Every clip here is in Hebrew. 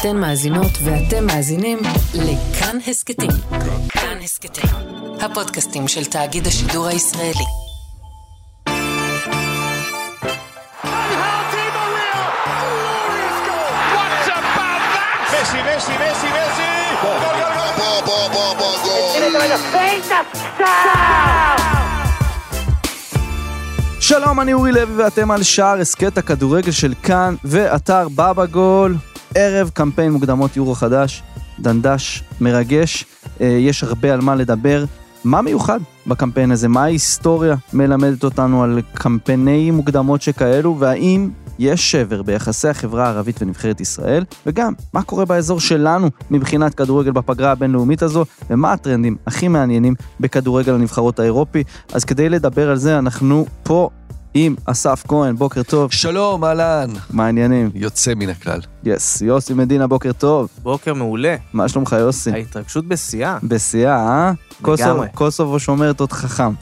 אתן מאזינות ואתם מאזינים לכאן הסקטים. כאן הסקטים, הפודקאסטים של תאגיד השידור הישראלי. שלום, אני אורי לוי ואתם על שער הסקט הכדורגל של כאן ואתר בבגול. ערב קמפיין מוקדמות יורו חדש, דנדש מרגש, יש הרבה על מה לדבר. מה מיוחד בקמפיין הזה? מה ההיסטוריה מלמדת אותנו על קמפייני מוקדמות שכאלו, והאם יש שבר ביחסי החברה הערבית ונבחרת ישראל, וגם מה קורה באזור שלנו מבחינת כדורגל בפגרה הבינלאומית הזו, ומה הטרנדים הכי מעניינים בכדורגל הנבחרות האירופי. אז כדי לדבר על זה אנחנו פה עם אסף כהן, בוקר טוב. שלום, אהלן. מה העניינים? יוצא מן הכלל. יס, יוסי מדינה, בוקר טוב. בוקר מעולה. מה שלומך יוסי? ההתרגשות בשיאה. בשיאה, אה? לגמרי. קוסובו שומרת עוד חכם.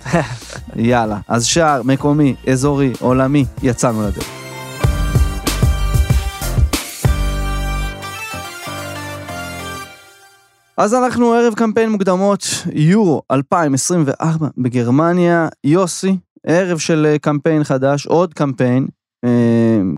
יאללה, אז שער מקומי, אזורי, עולמי, יצאנו לדרך. אז אנחנו ערב קמפיין מוקדמות יורו 2024 בגרמניה. יוסי, ערב של קמפיין חדש, עוד קמפיין,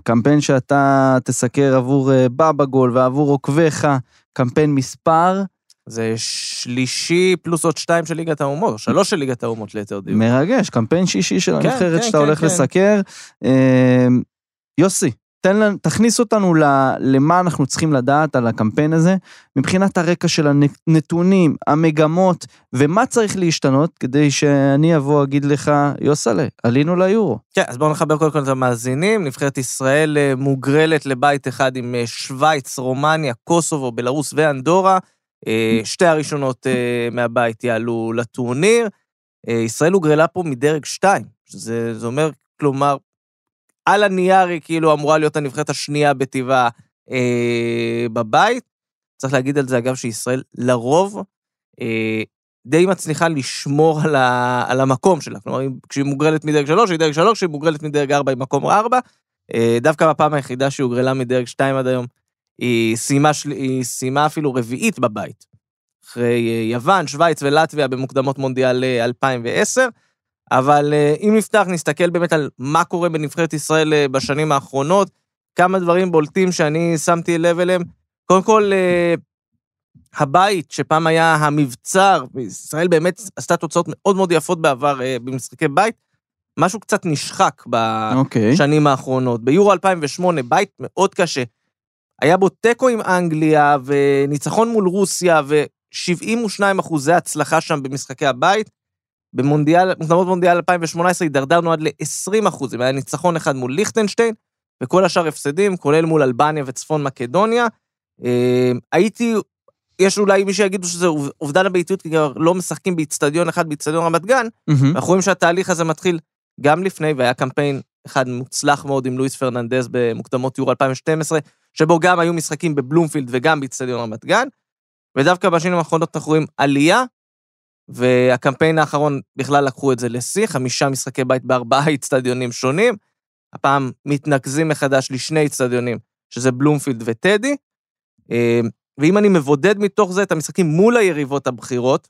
קמפיין שאתה תסקר עבור בבגול ועבור עוקבך, קמפיין מספר. זה שלישי פלוס עוד 2 של ליגת האומות, 3 של ליגת האומות ליתר דיוק. מרגש, קמפיין שישי של הנבחרת שאתה הולך לסקר. יוסי, תכניס אותנו למה אנחנו צריכים לדעת על הקמפיין הזה, מבחינת הרקע של הנתונים, המגמות, ומה צריך להשתנות, כדי שאני אבוא אגיד לך, יוסלה, עלינו ליורו. כן, אז בואו נחבר קודם כל את המאזינים. נבחרת ישראל מוגרלת לבית אחד עם שוויץ, רומניה, קוסובו, בלרוס ואנדורה. שתי הראשונות מהבית יעלו לטורניר. ישראל הוגרלה פה מדרג 2, זה אומר, כלומר, על הנייר היא כאילו אמורה להיות הנבחרת השנייה בטבעה בבית. צריך להגיד על זה אגב שישראל לרוב די מצליחה לשמור על המקום שלה. כלומר, כשהיא מוגרלת מדרג 3, היא דרג 3, כשהיא מוגרלת מדרג 4, היא מקום 4. דווקא בפעם היחידה שהיא הוגרלה מדרג 2 עד היום, היא סיימה אפילו רביעית בבית. אחרי יוון, שוויץ ולטביה במוקדמות מונדיאל 2010, אבל אם נפתח, נסתכל באמת על מה קורה בנבחרת ישראל בשנים האחרונות, כמה דברים בולטים שאני שמתי לב אליהם. קודם כל, הבית, שפעם היה המבצר, ישראל באמת עשתה תוצאות מאוד מאוד יפות בעבר במשחקי בית, משהו קצת נשחק בשנים האחרונות. ביורו 2008, בית מאוד קשה, היה בו טקו עם אנגליה, וניצחון מול רוסיה, ו-72% הצלחה שם במשחקי הבית. במוקדמות מונדיאל 2018 הידרדרנו עד ל-20%, היה ניצחון אחד מול ליכטנשטיין, וכל השאר הפסדים, כולל מול אלבניה וצפון מקדוניה. יש אולי מי שיגידו שזה אובדן הביתיות, כי לא משחקים באצטדיון אחד, באצטדיון רמת גן, אנחנו רואים שהתהליך הזה מתחיל גם לפני, והיה קמפיין אחד מוצלח מאוד עם לואיס פרנדס במוקדמות יורו 2012, שבו גם היו משחקים בבלומפילד וגם באצטדיון רמת גן, ודווקא בשנים האחרונות אנחנו רואים עלייה, והקמפיין האחרון בכלל לקחו את זה לשיא, 5 משחקי בית ב4 אצטדיונים שונים, הפעם מתנקזים מחדש לשני אצטדיונים, שזה בלומפילד וטדי, ואם אני מבודד מתוך זה את המשחקים מול היריבות הבחירות,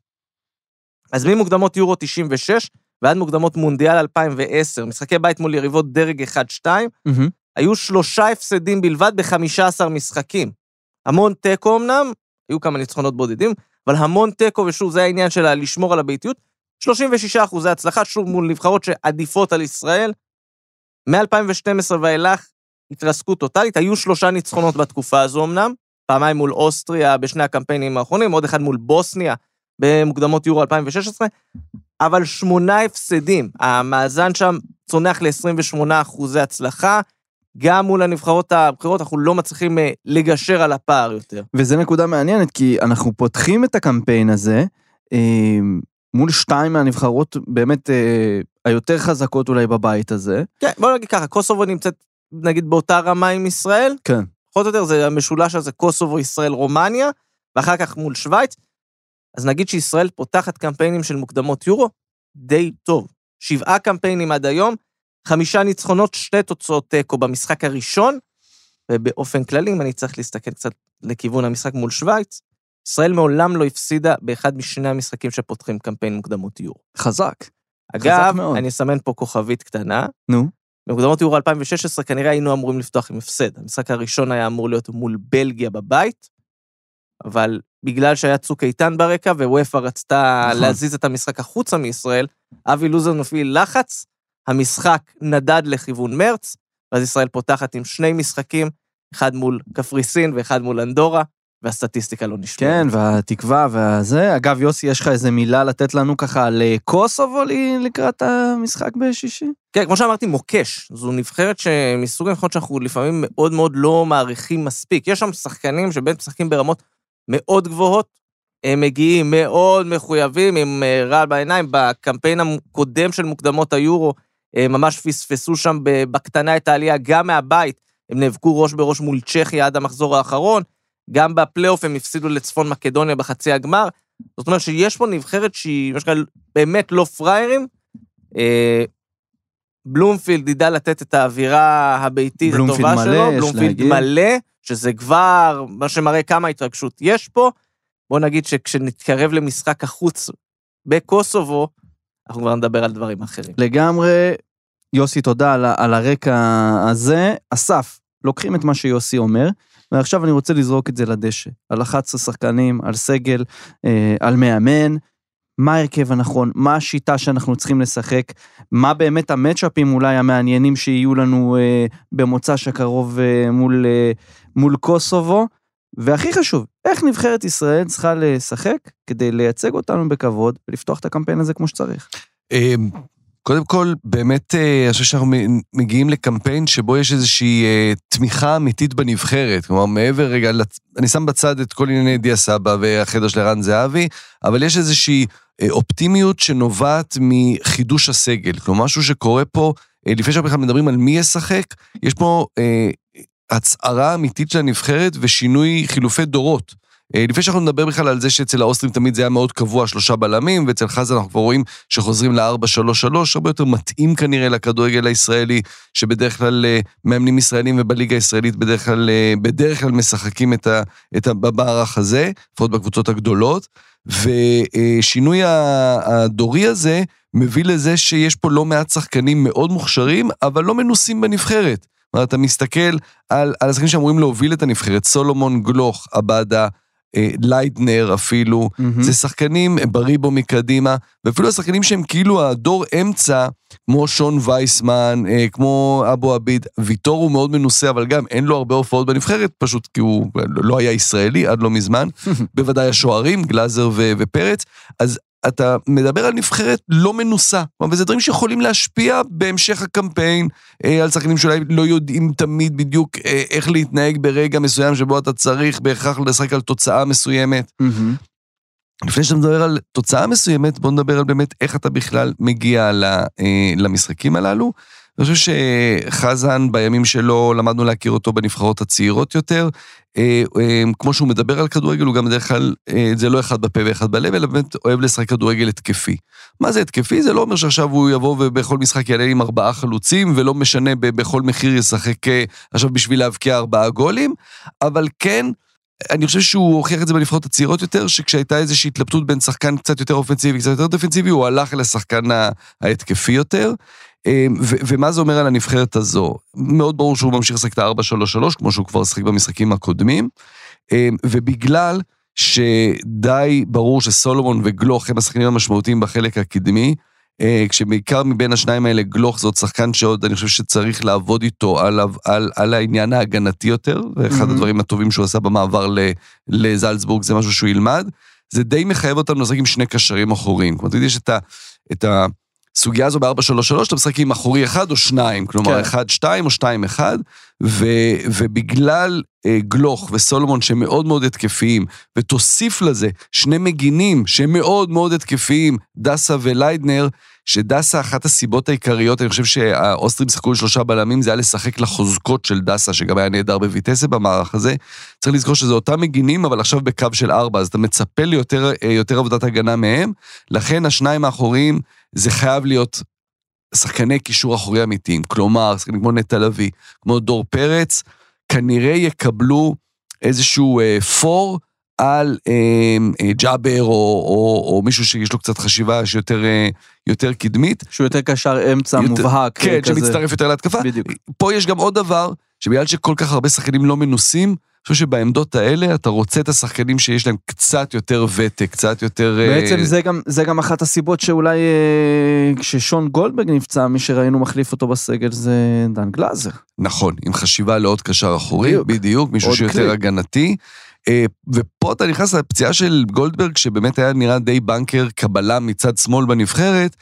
אז ממוקדמות יורו 96 ועד מוקדמות מונדיאל 2010, משחקי בית מול יריבות דרג 1-2, היו 3 הפסדים בלבד ב15 משחקים, המון טקו אמנם, היו כמה ניצחונות בודדים, אבל המון טקו, ושוב, זה העניין שלה, לשמור על הביתיות, 36% הצלחה, שוב מול נבחרות שעדיפות על ישראל, מ-2012 ואילך התרסקו טוטלית, היו 3 ניצחונות בתקופה הזו אמנם, פעמיים מול אוסטריה בשני הקמפיינים האחרונים, עוד אחד מול בוסניה, במוקדמות יורו 2016, אבל 8 הפסדים, המאזן שם צונח ל-28% הצלחה, גם מול הנבחרות הבחירות, אנחנו לא מצליחים לגשר על הפער יותר. וזה נקודה מעניינת, כי אנחנו פותחים את הקמפיין הזה, מול 2 מהנבחרות, באמת היותר חזקות אולי בבית הזה. כן, בואו נגיד ככה, קוסובו נמצאת, נגיד, באותה רמה עם ישראל. כן. פחות או יותר, זה המשולש הזה, קוסובו, ישראל, רומניה, ואחר כך מול שוויץ. אז נגיד שישראל פותחת קמפיינים של מוקדמות יורו, די טוב. 7 קמפיינים עד היום, 5 ניצחונות, 2 תוצאות תיקו במשחק הראשון, ובאופן כללי, אם אני צריך להסתכל קצת לכיוון המשחק מול שוויץ, ישראל מעולם לא הפסידה באחד משני המשחקים שפותחים קמפיין מוקדמות יורו. חזק. אגב, אני אסמן פה כוכבית קטנה. נו. במוקדמות יורו 2016 כנראה היינו אמורים לפתוח עם הפסד. המשחק הראשון היה אמור להיות מול בלגיה בבית, אבל בגלל שהיה צוק איתן ברקע, וויפה רצתה להזיז את המשחק החוצה מישראל, אבי לוזון מפעיל לחץ, המשחק נדד לכיוון מרץ, ואז ישראל פותחת עם שני משחקים, אחד מול קפריסין ואחד מול אנדורה, והסטטיסטיקה לא נשמעת. כן, והתקווה והזה. אגב, יוסי, יש לך איזה מילה לתת לנו ככה לקוסובו לקראת המשחק בשישי? כן, כמו שאמרתי, מוקש. זו נבחרת שמסוג הנכון שאנחנו לפעמים מאוד מאוד לא מעריכים מספיק. יש שם שחקנים שבין משחקים ברמות מאוד גבוהות, הם מגיעים מאוד מחויבים, עם רעל בעיניים, בקמפיין הקודם של מוקדמות היורו, הם ממש פספסו שם בקטנה את העלייה, גם מהבית, הם נאבקו ראש בראש מול צ'כיה עד המחזור האחרון, גם בפלייאוף הם הפסידו לצפון מקדוניה בחצי הגמר, זאת אומרת שיש פה נבחרת שהיא באמת לא פריירים, בלומפילד ידע לתת את האווירה הביתית הטובה שלו, בלומפילד מלא, שזה כבר מה שמראה כמה התרגשות יש פה, בוא נגיד שכשנתקרב למשחק החוץ בקוסובו, אנחנו כבר נדבר על דברים אחרים. לגמרי, יוסי תודה על הרקע הזה, אסף, לוקחים את מה שיוסי אומר, ועכשיו אני רוצה לזרוק את זה לדשא, על 11 שחקנים, על סגל, על מאמן, מה הרכב הנכון, מה השיטה שאנחנו צריכים לשחק, מה באמת המאצ'אפים אולי המעניינים שיהיו לנו במוצ"ש הקרוב מול קוסובו, והכי חשוב, איך נבחרת ישראל צריכה לשחק כדי לייצג אותנו בכבוד ולפתוח את הקמפיין הזה כמו שצריך? קודם כל, באמת, אני חושב שאנחנו מגיעים לקמפיין שבו יש איזושהי תמיכה אמיתית בנבחרת, כלומר, מעבר רגע, אני שם בצד את כל ענייני דיאס אבא והחדר של רן זהבי, אבל יש איזושהי אופטימיות שנובעת מחידוש הסגל, כלומר, משהו שקורה פה, לפני שאנחנו מדברים על מי ישחק, יש פה הצערה אמיתית של הנבחרת ושינוי חילופי דורות. לפני שאנחנו נדבר בכלל על זה שאצל האוסטרים תמיד זה היה מאוד קבוע, 3 בלמים, ואצל חזן אנחנו כבר רואים שחוזרים ל-4-3-3, הרבה יותר מתאים כנראה לכדורגל הישראלי, שבדרך כלל מאמנים ישראלים ובליגה הישראלית בדרך כלל משחקים את המערך הזה, לפחות בקבוצות הגדולות, ושינוי הדורי הזה מביא לזה שיש פה לא מעט שחקנים מאוד מוכשרים, אבל לא מנוסים בנבחרת. אתה מסתכל על השחקנים שאמורים להוביל את הנבחרת, סולומון גלוך, אבדה, ליידנר אפילו, זה שחקנים בריבו מקדימה, ואפילו השחקנים שהם כאילו הדור אמצע, כמו שון וייסמן, כמו אבו עביד, ויתור הוא מאוד מנוסה, אבל גם אין לו הרבה הופעות בנבחרת, פשוט כי הוא לא היה ישראלי עד לא מזמן, בוודאי השוערים, גלזר ופרץ, אז אתה מדבר על נבחרת לא מנוסה, וזה דברים שיכולים להשפיע בהמשך הקמפיין, על שחקנים שאולי לא יודעים תמיד בדיוק איך להתנהג ברגע מסוים שבו אתה צריך בהכרח לשחק על תוצאה מסוימת. לפני שאתה מדבר על תוצאה מסוימת, בוא נדבר על באמת איך אתה בכלל מגיע למשחקים הללו. אני חושב שחזן בימים שלו למדנו להכיר אותו בנבחרות הצעירות יותר, כמו שהוא מדבר על כדורגל, הוא גם בדרך כלל, זה לא אחד בפה ואחד בלב, אלא באמת אוהב לשחק כדורגל התקפי. מה זה התקפי? זה לא אומר שעכשיו הוא יבוא ובכל משחק יעלה עם 4 חלוצים, ולא משנה בכל מחיר ישחק עכשיו בשביל להבקיע 4 גולים, אבל כן, אני חושב שהוא הוכיח את זה בנבחרות הצעירות יותר, שכשהייתה איזושהי התלבטות בין שחקן קצת יותר אופנסיבי, קצת יותר דפנסיבי, הוא הלך לשחקן ההתקפי יותר. ומה זה אומר על הנבחרת הזו? מאוד ברור שהוא ממשיך לשחק את ה-4-3-3, כמו שהוא כבר שחק במשחקים הקודמים, ובגלל שדי ברור שסולומון וגלוך הם השחקנים המשמעותיים בחלק הקדמי, כשבעיקר מבין השניים האלה גלוך זאת שחקן שעוד אני חושב שצריך לעבוד איתו על העניין ההגנתי יותר, ואחד הדברים הטובים שהוא עשה במעבר לזלצבורג זה משהו שהוא ילמד, זה די מחייב אותם לשחק עם 2 קשרים אחוריים, כלומר, אתה יודע שאת הסוגיה הזו ב-4-3-3, אתה משחק עם אחורי 1 או 2, כלומר 1-2 או 2-1, ובגלל גלוך וסולומון שהם מאוד מאוד התקפיים, ותוסיף לזה 2 מגינים שהם מאוד מאוד התקפיים, דסה וליידנר, שדסה אחת הסיבות העיקריות, אני חושב שהאוסטרים שחקו ל3 בלמים, זה היה לשחק לחוזקות של דסה, שגם היה נהדר בויטסה במערך הזה, צריך לזכור שזה אותם מגינים, אבל עכשיו בקו של 4, אז אתה מצפה ליותר עבודת הגנה מהם, לכן השניים האחוריים, זה חייב להיות שחקני קישור אחורי אמיתיים, כלומר, שחקנים כמו נטל אבי, כמו דור פרץ, כנראה יקבלו איזשהו פור על ג'אבר או מישהו שיש לו קצת חשיבה שיותר קדמית. שהוא יותר קשר אמצע מובהק. כן, שמצטרף יותר להתקפה. בדיוק. פה יש גם עוד דבר, שבגלל שכל כך הרבה שחקנים לא מנוסים, אני חושב שבעמדות האלה אתה רוצה את השחקנים שיש להם קצת יותר ותק, קצת יותר... בעצם זה גם אחת הסיבות שאולי כששון גולדברג נפצע, מי שראינו מחליף אותו בסגל זה דן גלזר. נכון, עם חשיבה לעוד קשר אחורי, בדיוק, מישהו שיותר הגנתי. ופה אתה נכנס לפציעה של גולדברג, שבאמת היה נראה די בנקר, קבלה מצד שמאל בנבחרת,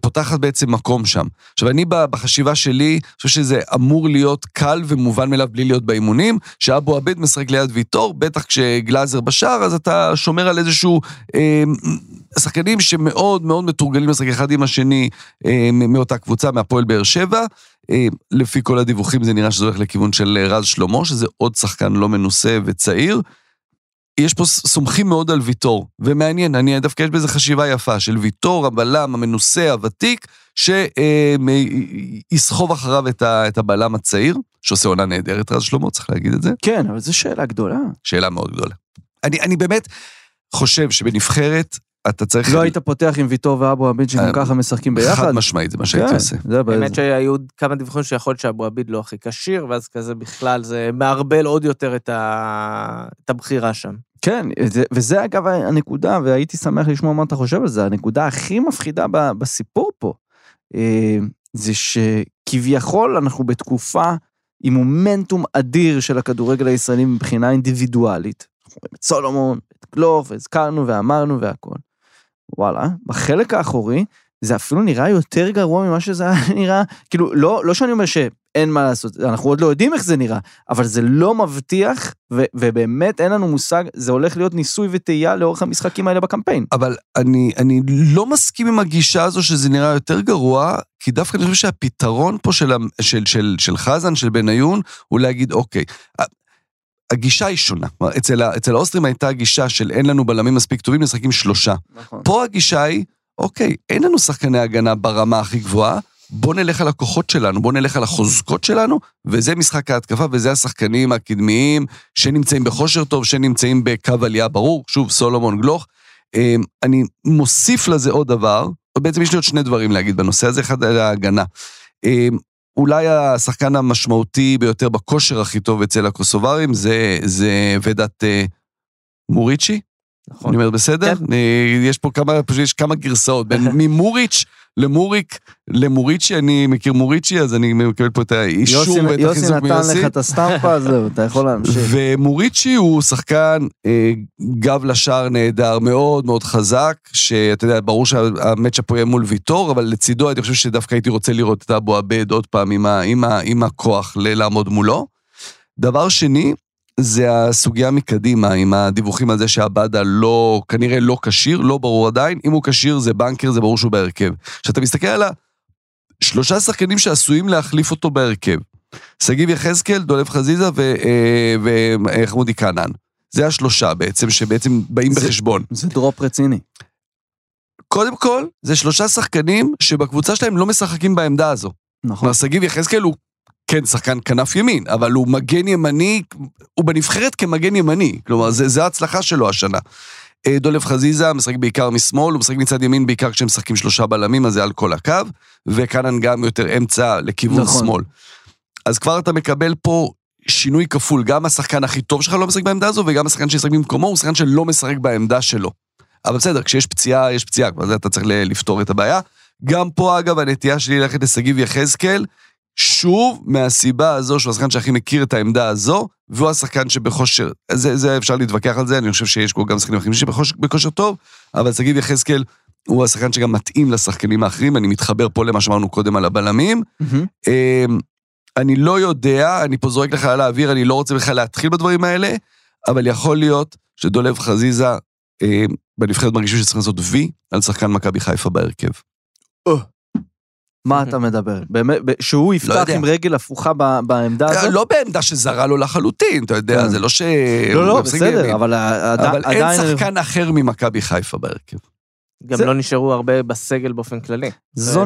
פותחת בעצם מקום שם. עכשיו, אני בחשיבה שלי, חושב שזה אמור להיות קל ומובן מאליו בלי להיות באימונים, שאבו עבד משחק ליד ויתור, בטח כשגלזר בשער, אז אתה שומר על איזשהו שחקנים שמאוד מאוד מתורגלים לשחק אחד עם השני, מאותה קבוצה, מהפועל באר שבע, לפי כל הדיווחים זה נראה שזה הולך לכיוון של רז שלמה, שזה עוד שחקן לא מנוסה וצעיר, יש פה סומכים מאוד על ויתור, ומעניין, אני דווקא יש בזה חשיבה יפה, של ויתור, הבלם, המנוסה, הוותיק, שיסחוב אחריו את הבלם הצעיר, שעושה עונה נהדרת, רז שלמה, צריך להגיד את זה. כן, אבל זו שאלה גדולה. שאלה מאוד גדולה. אני באמת חושב שבנבחרת, אתה צריך... לא היית פותח עם ויתור ואבו עביד שגם ככה משחקים ביחד? חד משמעית, זה מה שהייתי עושה. באמת שהיו כמה דיווחים שיכול שאבו עביד לא הכי קשיר, ואז כזה בכלל זה מערבל עוד יותר את הבחירה שם. כן, וזה אגב הנקודה, והייתי שמח לשמוע מה אתה חושב על זה, הנקודה הכי מפחידה בסיפור פה, זה שכביכול אנחנו בתקופה עם מומנטום אדיר של הכדורגל הישראלי מבחינה אינדיבידואלית. אנחנו רואים את סולומון, את גלוך, הזכרנו ואמרנו והכל. וואלה, בחלק האחורי, זה אפילו נראה יותר גרוע ממה שזה נראה, כאילו, לא שאני אומר שאין מה לעשות, אנחנו עוד לא יודעים איך זה נראה, אבל זה לא מבטיח, ובאמת אין לנו מושג, זה הולך להיות ניסוי וטעייה לאורך המשחקים האלה בקמפיין. אבל אני לא מסכים עם הגישה הזו שזה נראה יותר גרוע, כי דווקא אני חושב שהפתרון פה של חזן, של בניון, הוא להגיד, אוקיי, הגישה היא שונה. אצל האוסטרים הייתה הגישה של אין לנו בלמים מספיק טובים, נשחקים שלושה. נכון. פה הגישה היא, אוקיי, אין לנו שחקני הגנה ברמה הכי גבוהה, בוא נלך על הכוחות שלנו, בוא נלך על החוזקות שלנו, וזה משחק ההתקפה, וזה השחקנים הקדמיים, שנמצאים בחושר טוב, שנמצאים בקו עלייה ברור, שוב, סולומון גלוך. אני מוסיף לזה עוד דבר, בעצם יש לי עוד שני דברים להגיד בנושא הזה, אחד על ההגנה. אולי השחקן המשמעותי ביותר בכושר הכי טוב אצל הקוסוברים, זה ודת מוריצ'י, אני אומר בסדר? יש פה כמה גרסאות, בין ממוריץ' למוריק, למוריצ'י, אני מכיר מוריצ'י, אז אני מקבל פה את האישור ואת החיזוק מיוסי. יוסי נתן לך את הסטמפה הזו, אתה יכול להמשיך. ומוריצ'י הוא שחקן גב לשער נהדר מאוד מאוד חזק, שאתה יודע, ברור שהמצ'ה פה יהיה מול ויתור, אבל לצידו אני חושב שדווקא הייתי רוצה לראות את אבו עבד עוד פעם עם הכוח לעמוד מולו. דבר שני, זה הסוגיה מקדימה, עם הדיווחים על זה שהבאדה כנראה לא קשיר, לא ברור עדיין, אם הוא קשיר זה בנקר, זה ברור שהוא בהרכב. כשאתה מסתכל על שלושה שחקנים שעשויים להחליף אותו בהרכב, סגיב יחזקאל, דולב חזיזה וחמודי קנן. זה השלושה בעצם, שבעצם באים בחשבון. זה דרופ רציני. קודם כל, זה שלושה שחקנים שבקבוצה שלהם לא משחקים בעמדה הזו. נכון. סגיב יחזקאל הוא כן, שחקן כנף ימין, אבל הוא מגן ימני, הוא בנבחרת כמגן ימני, כלומר, זה ההצלחה שלו השנה. דולב חזיזה משחק בעיקר משמאל, הוא משחק מצד ימין בעיקר כשהם משחקים שלושה בלמים, אז זה על כל הקו, וכאן גם יותר אמצע לכיוון שמאל. אז כבר אתה מקבל פה שינוי כפול, גם השחקן הכי טוב שלך לא משחק בעמדה הזו, וגם השחקן שמשחק במקומו, הוא שחקן שלא משחק בעמדה שלו. אבל בסדר, כשיש פציעה, יש פציעה, אז אתה צריך לפתור את הבעיה. גם פה, אגב, הנטייה שלי ללכת לסגיב יחזקאל, שוב, מהסיבה הזו, שהוא השחקן שהכי מכיר את העמדה הזו, והוא השחקן שבחושר, זה אפשר להתווכח על זה, אני חושב שיש פה גם שחקנים אחרים שבכושר טוב, אבל סגיב יחזקאל, הוא השחקן שגם מתאים לשחקנים האחרים, אני מתחבר פה למה שאמרנו קודם על הבלמים, אני לא יודע, אני פה זורק לך על האוויר, אני לא רוצה בכלל להתחיל בדברים האלה, אבל יכול להיות שדולב חזיזה, בנבחרת מרגישים שצריך לעשות וי, על שחקן מכבי חיפה בהרכב. מה אתה מדבר? באמת, שהוא יפתח עם רגל הפוכה בעמדה הזאת? לא בעמדה שזרה לו לחלוטין, אתה יודע, זה לא ש... לא, בסדר, אבל עדיין... אבל אין שחקן אחר ממכבי חיפה בהרכב. גם לא נשארו הרבה בסגל באופן כללי. זו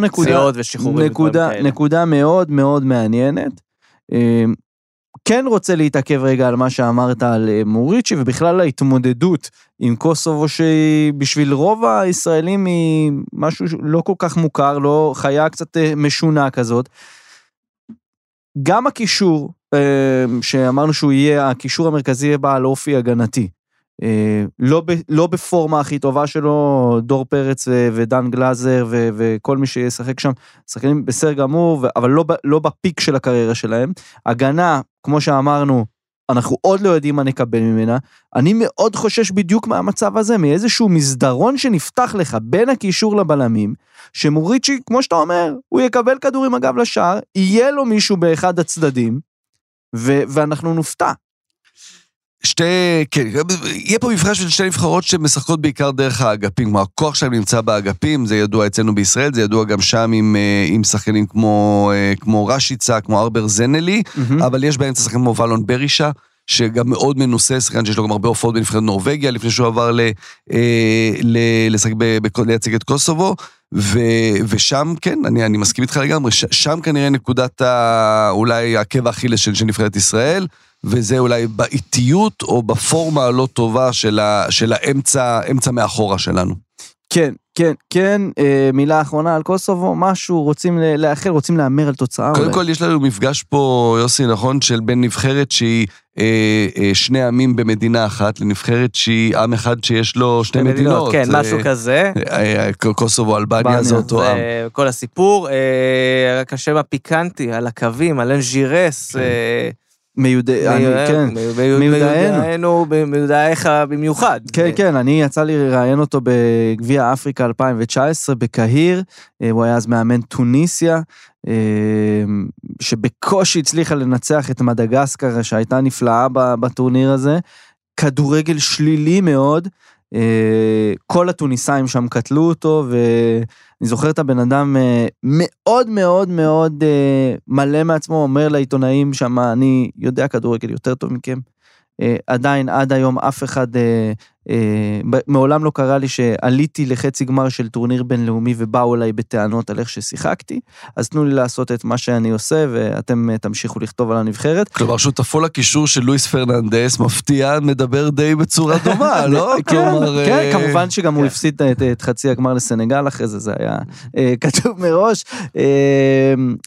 נקודה מאוד מאוד מעניינת. כן רוצה להתעכב רגע על מה שאמרת על מוריצ'י, ובכלל ההתמודדות עם קוסובו, שבשביל רוב הישראלים היא משהו לא כל כך מוכר, לא חיה קצת משונה כזאת. גם הקישור, שאמרנו שהוא יהיה, הקישור המרכזי בעל אופי הגנתי, לא בפורמה הכי טובה שלו, דור פרץ ודן גלזר וכל מי שישחק שם, שחקנים בסדר גמור, אבל לא בפיק של הקריירה שלהם. הגנה, כמו שאמרנו, אנחנו עוד לא יודעים מה נקבל ממנה. אני מאוד חושש בדיוק מהמצב הזה, מאיזשהו מסדרון שנפתח לך בין הקישור לבלמים, שמוריצ'י, כמו שאתה אומר, הוא יקבל כדור עם הגב לשער, יהיה לו מישהו באחד הצדדים, ואנחנו נופתע. כן, יהיה פה מבחש של שתי נבחרות שמשחקות בעיקר דרך האגפים, כלומר, הכוח שלהם נמצא באגפים, זה ידוע אצלנו בישראל, זה ידוע גם שם עם שחקנים כמו רשיצה, כמו ארבר זנלי, אבל יש באמצע שחקן מובלון ברישה, שגם מאוד מנוסה, שחקן שיש לו גם הרבה הופעות בנבחרת נורווגיה, לפני שהוא עבר לייצג את קוסובו, ושם, כן, אני מסכים איתך לגמרי, שם כנראה נקודת אולי עקב האכילס של נבחרת ישראל, וזה אולי באיטיות או בפורמה הלא טובה של האמצע מאחורה שלנו. כן, כן, כן, מילה אחרונה על קוסובו, משהו, רוצים לאחר, רוצים לאמר על תוצאה. קודם כל יש לנו מפגש פה, יוסי, נכון, של בין נבחרת שהיא שני עמים במדינה אחת, לנבחרת שהיא עם אחד שיש לו שתי מדינות. כן, משהו כזה. קוסובו, אלבניה, זה אותו עם. כל הסיפור, רק השם הפיקנטי, על הקווים, על אנג'ואן גרייב, מיודעיך במיוחד. כן, כן, אני יצא לי לראיין אותו בגביע אפריקה 2019 בקהיר, הוא היה אז מאמן טוניסיה, שבקושי הצליחה לנצח את מדגסקר, שהייתה נפלאה בטורניר הזה, כדורגל שלילי מאוד, כל הטוניסאים שם קטלו אותו, ואני זוכר את הבן אדם מאוד מאוד מאוד מלא מעצמו, אומר לעיתונאים שם, אני יודע כדורגל יותר טוב מכם, עדיין עד היום אף אחד, מעולם לא קרה לי שעליתי לחצי גמר של טורניר בינלאומי, ובאו אליי בטענות על איך ששיחקתי, אז תנו לי לעשות את מה שאני עושה, ואתם תמשיכו לכתוב על הנבחרת. כלומר, שותפו לקישור של לואיס פרנדס, מפתיע, מדבר די בצורה דומה, לא? כן, כמובן שגם הוא הפסיד את חצי הגמר לסנגל, אחרי זה היה כתוב מראש,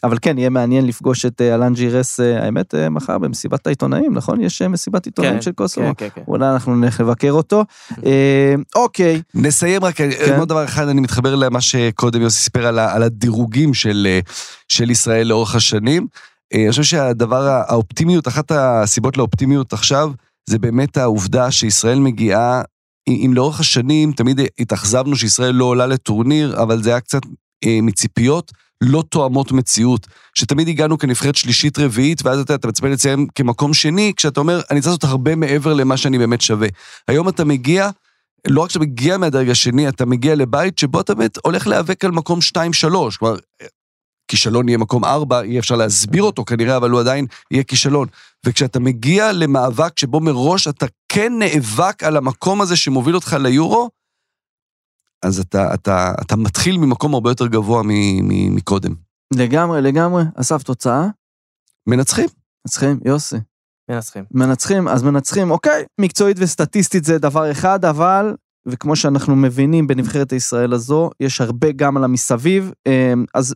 אבל כן, יהיה מעניין לפגוש את אלנזי רסה, האמת, מחר במסיבת העיתונאים, נכון? יש מסיבת עיתונאים של קוסובו, אולי אנחנו נלך לבקר אותו. אוקיי. נסיים רק, עוד דבר אחד, אני מתחבר למה שקודם יוסי סיפר על הדירוגים של ישראל לאורך השנים. אני חושב שהדבר, האופטימיות, אחת הסיבות לאופטימיות עכשיו, זה באמת העובדה שישראל מגיעה, אם לאורך השנים, תמיד התאכזבנו שישראל לא עולה לטורניר, אבל זה היה קצת מציפיות, לא תואמות מציאות, שתמיד הגענו כנבחרת שלישית רביעית, ואז אתה מצפה לציין כמקום שני, כשאתה אומר, אני צריך לעשות הרבה מעבר למה שאני באמת שווה. היום אתה מגיע, לא רק שאתה מגיע מהדרגה השני, אתה מגיע לבית שבו אתה באמת הולך להיאבק על מקום 2-3, כלומר, כישלון יהיה מקום 4, אי אפשר להסביר אותו כנראה, אבל הוא עדיין יהיה כישלון. וכשאתה מגיע למאבק שבו מראש אתה כן נאבק על המקום הזה שמוביל אותך ליורו, אז אתה מתחיל ממקום הרבה יותר גבוה מקודם. לגמרי, לגמרי. אסף, תוצאה? מנצחים. מנצחים, יוסי. מנצחים. מנצחים, אז מנצחים, אוקיי. מקצועית וסטטיסטית זה דבר אחד, אבל, וכמו שאנחנו מבינים בנבחרת הישראל הזו, יש הרבה גם על המסביב, אז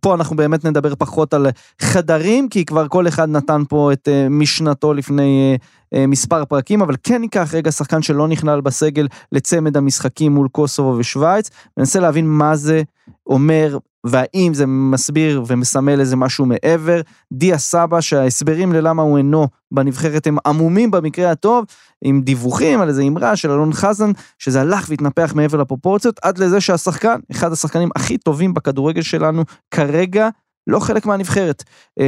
פה אנחנו באמת נדבר פחות על חדרים, כי כבר כל אחד נתן פה את משנתו לפני מספר פרקים, אבל כן ניקח רגע שחקן שלא נכלל בסגל לצמד המשחקים מול קוסובו ושוויץ, וננסה להבין מה זה אומר, והאם זה מסביר ומסמל איזה משהו מעבר. דיאס אבא, שההסברים ללמה הוא אינו בנבחרת הם עמומים במקרה הטוב, עם דיווחים על איזה אמרה של אלון חזן, שזה הלך והתנפח מעבר לפרופורציות, עד לזה שהשחקן, אחד השחקנים הכי טובים בכדורגל שלנו, כרגע לא חלק מהנבחרת.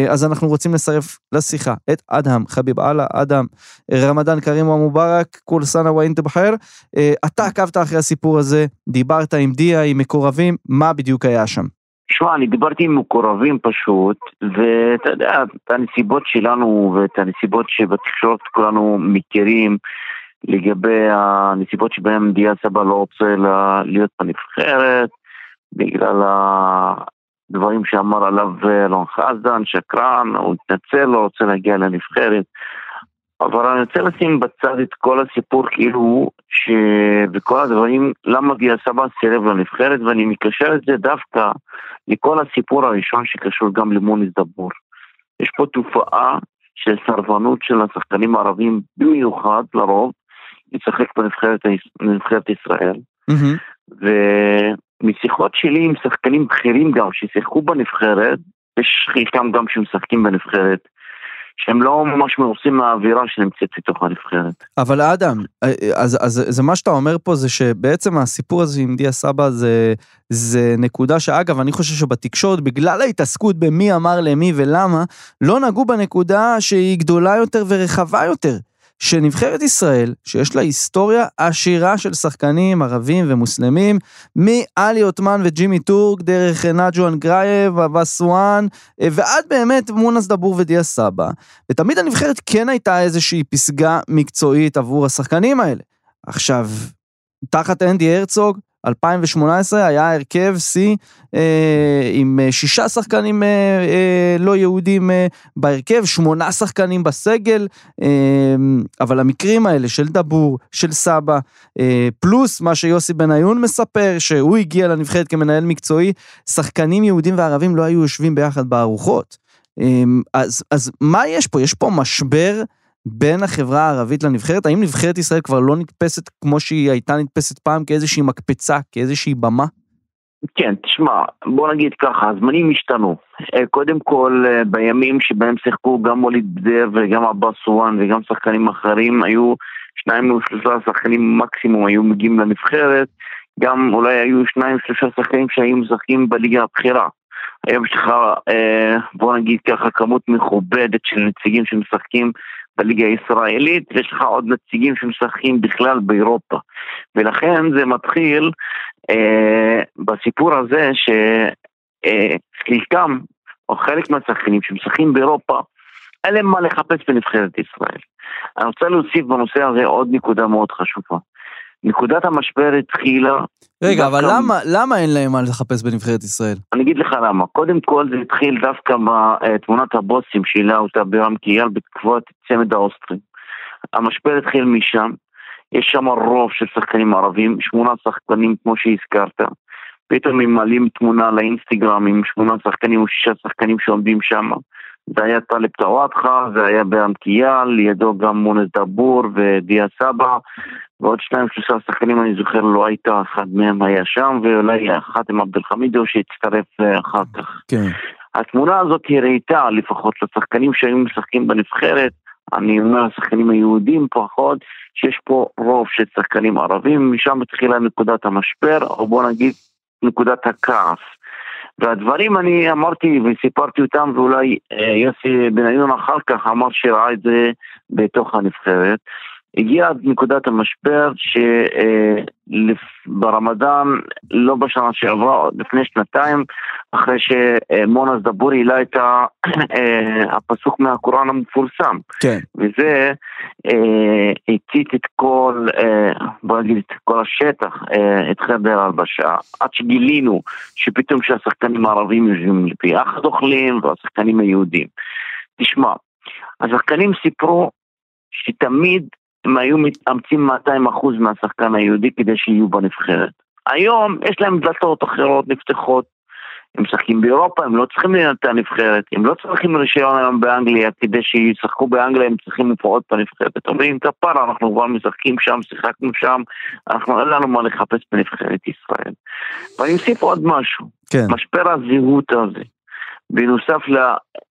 אז אנחנו רוצים לסרף לשיחה את אדהם, חביב אללה, אדהם, רמדאן כרים ומובארק, כל שנה ואינט בחיר. אתה עקבת אחרי הסיפור הזה, דיברת עם דיה, עם מקורבים, מה בדיוק היה שם? שמה, אני דיברתי עם מקורבים פשוט, ואתה יודע, את הנסיבות שלנו, ואת הנסיבות שבתקשורת כולנו מכירים, לגבי הנסיבות שבהם דיה סבא לא רוצה להיות בנבחרת, בגלל דברים שאמר עליו אלון חזן, שקרן, הוא התנצל, לא רוצה להגיע לנבחרת, אבל אני רוצה לשים בצד את כל הסיפור כאילו, שבכל הדברים, למה דיאס אבא סירב לנבחרת, ואני מקשר את זה דווקא לכל הסיפור הראשון שקשור גם למוניס דבור. יש פה תופעה של סרבנות של השחקנים הערבים, במיוחד לרוב, ישחק בנבחרת ישראל, ומשיחות שלי עם שחקנים בכירים גם ששיחקו בנבחרת, יש חלקם גם שמשחקים בנבחרת, שהם לא ממש מרוסים מהאווירה שנמצאת בתוך הנבחרת. אבל אדם, אז זה מה שאתה אומר פה, זה שבעצם הסיפור הזה עם דיאס אבא, זה נקודה שאגב, אני חושב שבתקשורת, בגלל ההתעסקות במי אמר למי ולמה, לא נגעו בנקודה שהיא גדולה יותר ורחבה יותר, שנבחרת ישראל, שיש לה היסטוריה עשירה של שחקנים ערבים ומוסלמים, מאלי אוטמן וג'ימי טורק, דרך אנג'ואן גרייב, סואן, ועד באמת מונס דבור ודיאס אבא. ותמיד הנבחרת כן הייתה איזושהי פסגה מקצועית עבור השחקנים האלה. עכשיו, תחת אנדי הרצוג, 2018 היה הרכב C עם 6 שחקנים לא יהודים בהרכב, 8 שחקנים בסגל, אבל המקרים האלה של דבור, של סבא, פלוס מה שיוסי בניון מספר, שהוא הגיע לנבחרת כמנהל מקצועי, שחקנים יהודים וערבים לא היו יושבים ביחד בארוחות. אז מה יש פה? יש פה משבר בין החברה הערבית לנבחרת, האם נבחרת ישראל כבר לא נתפסת כמו שהיא הייתה נתפסת פעם, כאיזושהי מקפצה, כאיזושהי במה? כן, תשמע, בוא נגיד ככה, הזמנים השתנו. קודם כל, בימים שבהם שיחקו גם מוליד בדר וגם אבא סואן וגם שחקנים אחרים, היו 2-3 שחקנים מקסימום היו מגיעים לנבחרת, גם אולי היו 2-3 שחקנים שהיו משחקים בליגה הבחירה. היום שלך, בוא נגיד ככה, כמות מכובדת של נציגים שמשחקים בליגה הישראלית, ויש לך עוד נציגים שמשחקים בכלל באירופה, ולכן זה מתחיל בסיפור הזה שחלקם או חלק מהשחקנים שמשחקים באירופה, אין להם מה לחפש בנבחרת ישראל. אני רוצה להוסיף בנושא הזה עוד נקודה מאוד חשובה. נקודת המשבר התחילה... רגע, אבל למה אין להם מה לחפש בנבחרת ישראל? אני אגיד לך למה. קודם כל זה התחיל דווקא בתמונת הבוסים שהעלה אותה ברם קיאל בתקופת צמד האוסטרים. המשבר התחיל משם, יש שם רוב של שחקנים ערבים, 8 שחקנים כמו שהזכרת, פתאום הם מעלים תמונה לאינסטגרם עם 8 שחקנים או 6 שחקנים שעומדים שם. זה היה טלב טוואטחה, זה היה ברם קיאל, לידו גם מונס דבור ודיאס אבא, ועוד 2-3 שחקנים אני זוכר לא הייתה, אחד מהם היה שם, ואולי אחת עם עבדל חמידו שהצטרף אחר כך. כן. התמונה הזאת הראתה לפחות לשחקנים שהיו משחקים בנבחרת, אני אומר השחקנים היהודים פחות, שיש פה רוב של שחקנים ערבים, משם התחילה נקודת המשבר, או בוא נגיד נקודת הכעס. והדברים אני אמרתי וסיפרתי אותם, ואולי יוסי בניון אחר כך אמר שראה את זה בתוך הנבחרת. הגיעה נקודת המשבר שברמדאן, לא בשנה שעברה, לפני 2 אחרי שמונס דבור העלה את הפסוק מהקוראן המפורסם. כן. וזה הציץ את כל השטח, את חדר ההלבשה, עד שגילינו שפתאום שהשחקנים הערבים יושבים ביחד אוכלים והשחקנים היהודים. תשמע, השחקנים סיפרו שתמיד הם היו מתאמצים 200% מהשחקן היהודי כדי שיהיו בנבחרת. היום יש להם דלתות אחרות נפתחות, הם שחקים באירופה, הם לא צריכים לנתן נבחרת, הם לא צריכים רישיון היום באנגליה, כדי שישחקו באנגליה הם צריכים לפעות בנבחרת. אומרים כפרה, אנחנו כבר משחקים שם, שיחקנו שם, אנחנו אין לנו מה לחפש בנבחרת ישראל. ואני אוסיף עוד משהו, כן. משבר הזהות הזה, בנוסף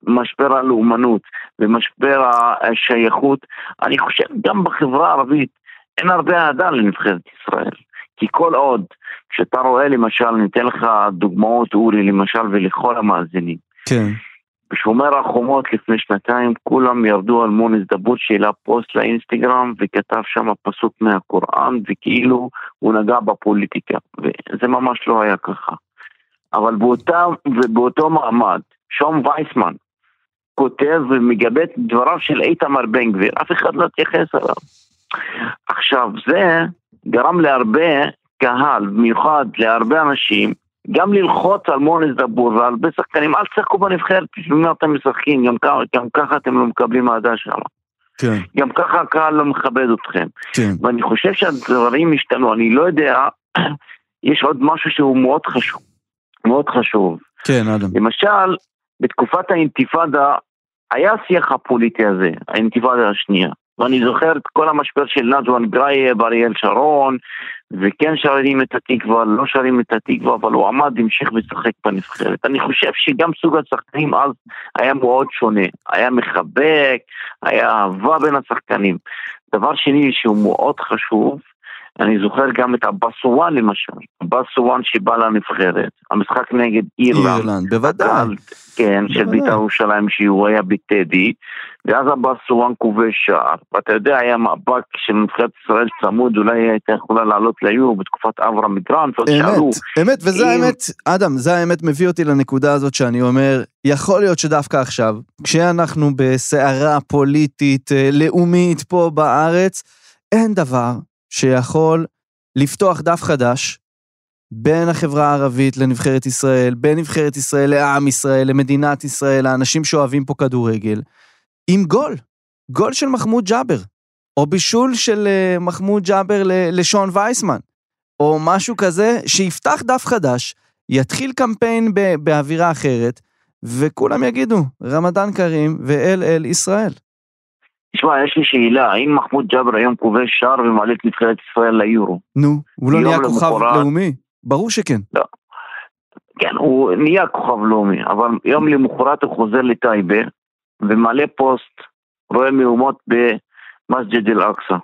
למשבר הלאומנות ומשבר השייכות, אני חושב גם בחברה הערבית אין הרבה אהדה לנבחרת ישראל, כי כל עוד כשאתה רואה למשל, ניתן לך דוגמאות אורי למשל ולכל המאזינים, כן. בשומר החומות לפני 2 כולם ירדו על מוניס דבור שאלה פוסט לאינסטגרם וכתב שם פסוק מהקוראן וכאילו הוא נגע בפוליטיקה, וזה ממש לא היה ככה. אבל באותו מעמד, שון וייסמן כותב ומגבט דבריו של איתמר בן גביר, אף אחד לא תייחס עליו. עכשיו זה גרם להרבה קהל, במיוחד להרבה אנשים, גם ללחוץ על מוריס דבור ועל בשחקנים, אל תשחקו בנבחרת, תשמעו אתם משחקים, גם ככה אתם לא מקבלים העדה שלנו. כן. גם ככה הקהל לא מכבד אתכם. כן. ואני חושב שהדברים השתנו, אני לא יודע, יש עוד משהו שהוא מאוד חשוב. מאוד חשוב. כן, אדם. למשל, בתקופת האינתיפאדה, היה שיח הפוליטי הזה, האינתיפאדה השנייה. ואני זוכר את כל המשבר של אנג'ואן גרייב, אריאל שרון, וכן שרים את התקווה, לא שרים את התקווה, אבל הוא עמד, המשיך ושחק בנבחרת. אני חושב שגם סוג השחקנים אז היה מאוד שונה. היה מחבק, היה אהבה בין השחקנים. דבר שני שהוא מאוד חשוב, אני זוכר גם את אבא סואן למשל. אבא סואן שבא לנבחרת. המשחק נגד אירלנד. בוודאי. כן, של בית"ר ירושלים שהוא היה בטדי. ואז אבא סואן כובש שער. ואתה יודע, היה מאבק של נבחרת ישראל צמוד, אולי הייתה יכולה לעלות ליורו בתקופת אברהם גרנט. אמת, וזה האמת, אדם, זה האמת מביא אותי לנקודה הזאת שאני אומר, יכול להיות שדווקא עכשיו, כשאנחנו בסערה פוליטית, לאומית פה בארץ, אין דבר שיכול לפתוח דף חדש בין החברה הערבית לנבחרת ישראל, בין נבחרת ישראל לעם ישראל, למדינת ישראל, לאנשים שאוהבים פה כדורגל, עם גול, גול של מחמוד ג'אבר, או בישול של מחמוד ג'אבר לשון וייסמן, או משהו כזה שיפתח דף חדש, יתחיל קמפיין באווירה אחרת, וכולם יגידו, רמדאן קרים ואל אל ישראל. תשמע, יש לי שאלה, האם מחמוד ג'אבר היום כובש שער ומעלה את נבחרת ישראל ליורו? נו, הוא לא נהיה כוכב לאומי? ברור שכן. לא. כן, הוא נהיה כוכב לאומי, אבל יום למחרת הוא חוזר לטייבה, ומעלה פוסט, רואה מהומות במסג'ד אל-אקסא.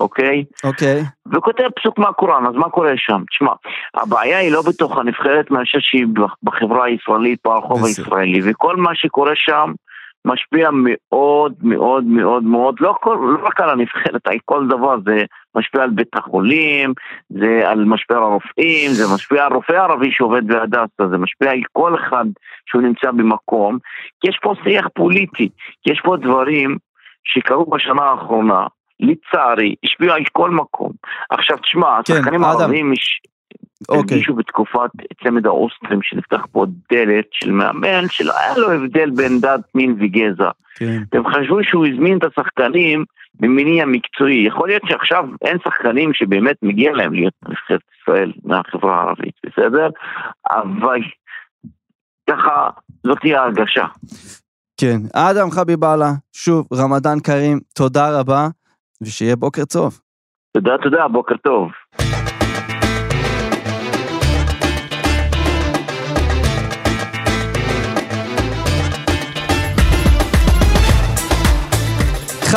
אוקיי? אוקיי. וכותב פסוק מהקוראן, אז מה קורה שם? תשמע, הבעיה היא לא בתוך הנבחרת, מאשר שהיא בחברה הישראלית, ברחוב הישראלי, וכל מה שקורה שם, משפיע מאוד מאוד מאוד מאוד, לא רק על הנבחרת, על כל דבר, זה משפיע על בית החולים, זה על משפיע על הרופאים, זה משפיע על רופא ערבי שעובד בהדסה, זה משפיע על כל אחד שהוא נמצא במקום, כי יש פה שיח פוליטי, כי יש פה דברים שקרו בשנה האחרונה, לצערי, השפיעו על כל מקום. עכשיו תשמע, השחקנים הערבים הרגישו בתקופת צמד האוסטרים שנפתח פה דלת של מאמן שלא היה לו הבדל בין דת, מין וגזע. הם חשבו שהוא הזמין את השחקנים במניע מקצועי. יכול להיות שעכשיו אין שחקנים שבאמת מגיע להם להיות נבחרת ישראל מהחברה הערבית, בסדר? אבל ככה זאת תהיה ההרגשה. כן, אדם חביבאללה, שוב רמדאן קרים, תודה רבה ושיהיה בוקר טוב. תודה, תודה, בוקר טוב.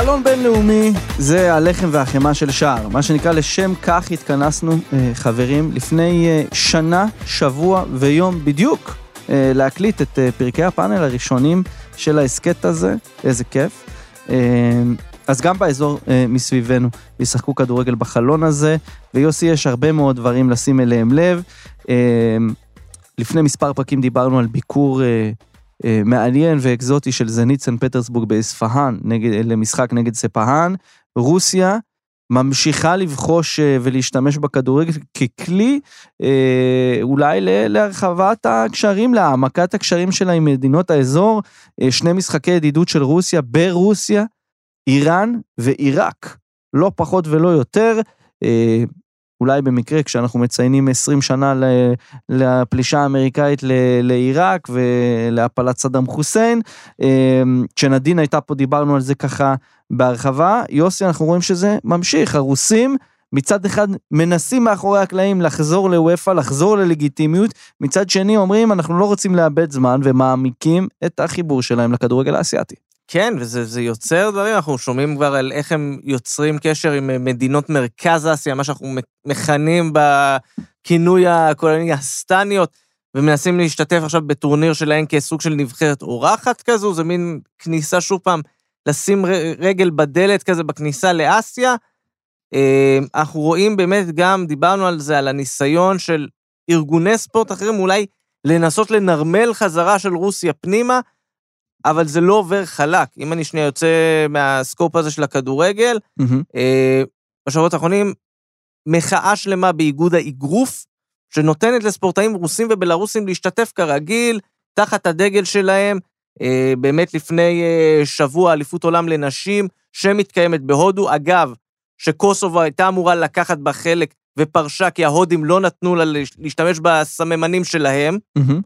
חלון בינלאומי זה הלחם והחמה של שער, מה שנקרא לשם כך התכנסנו חברים לפני שנה, שבוע ויום בדיוק להקליט את פרקי הפאנל הראשונים של העסקט הזה, איזה כיף. אז גם באזור מסביבנו ישחקו כדורגל בחלון הזה, ויוסי יש הרבה מאוד דברים לשים אליהם לב. לפני מספר פרקים דיברנו על ביקור מעניין ואקזוטי של זנית סן פטרסבורג באספהאן, למשחק נגד ספהאן. רוסיה ממשיכה לבחוש ולהשתמש בכדורגל ככלי, אולי להרחבת הקשרים, להעמקת הקשרים שלה עם מדינות האזור. שני משחקי ידידות של רוסיה ברוסיה, איראן ועיראק, לא פחות ולא יותר. אולי במקרה כשאנחנו מציינים 20 שנה לפלישה האמריקאית לעיראק ולהפלת סדאם חוסיין, כשנדין הייתה פה דיברנו על זה ככה בהרחבה. יוסי, אנחנו רואים שזה ממשיך, הרוסים מצד אחד מנסים מאחורי הקלעים לחזור לוויפה, לחזור ללגיטימיות, מצד שני אומרים אנחנו לא רוצים לאבד זמן ומעמיקים את החיבור שלהם לכדורגל האסייתי. כן, וזה יוצר דברים, אנחנו שומעים כבר על איך הם יוצרים קשר עם מדינות מרכז אסיה, מה שאנחנו מכנים בכינוי הקולוני הסטניות, ומנסים להשתתף עכשיו בטורניר שלהם כסוג של נבחרת אורחת כזו, זה מין כניסה שוב פעם, לשים רגל בדלת כזה בכניסה לאסיה. אנחנו רואים באמת גם, דיברנו על זה, על הניסיון של ארגוני ספורט אחרים, אולי לנסות לנרמל חזרה של רוסיה פנימה, אבל זה לא עובר חלק. אם אני שנייה יוצא מהסקופ הזה של הכדורגל, בשבועות האחרונים, מחאה שלמה באיגוד האיגרוף, שנותנת לספורטאים רוסים ובלרוסים להשתתף כרגיל, תחת הדגל שלהם. באמת לפני שבוע אליפות עולם לנשים, שמתקיימת בהודו, אגב, שקוסובו הייתה אמורה לקחת בה חלק, ופרשה כי ההודים לא נתנו לה להשתמש בסממנים שלהם,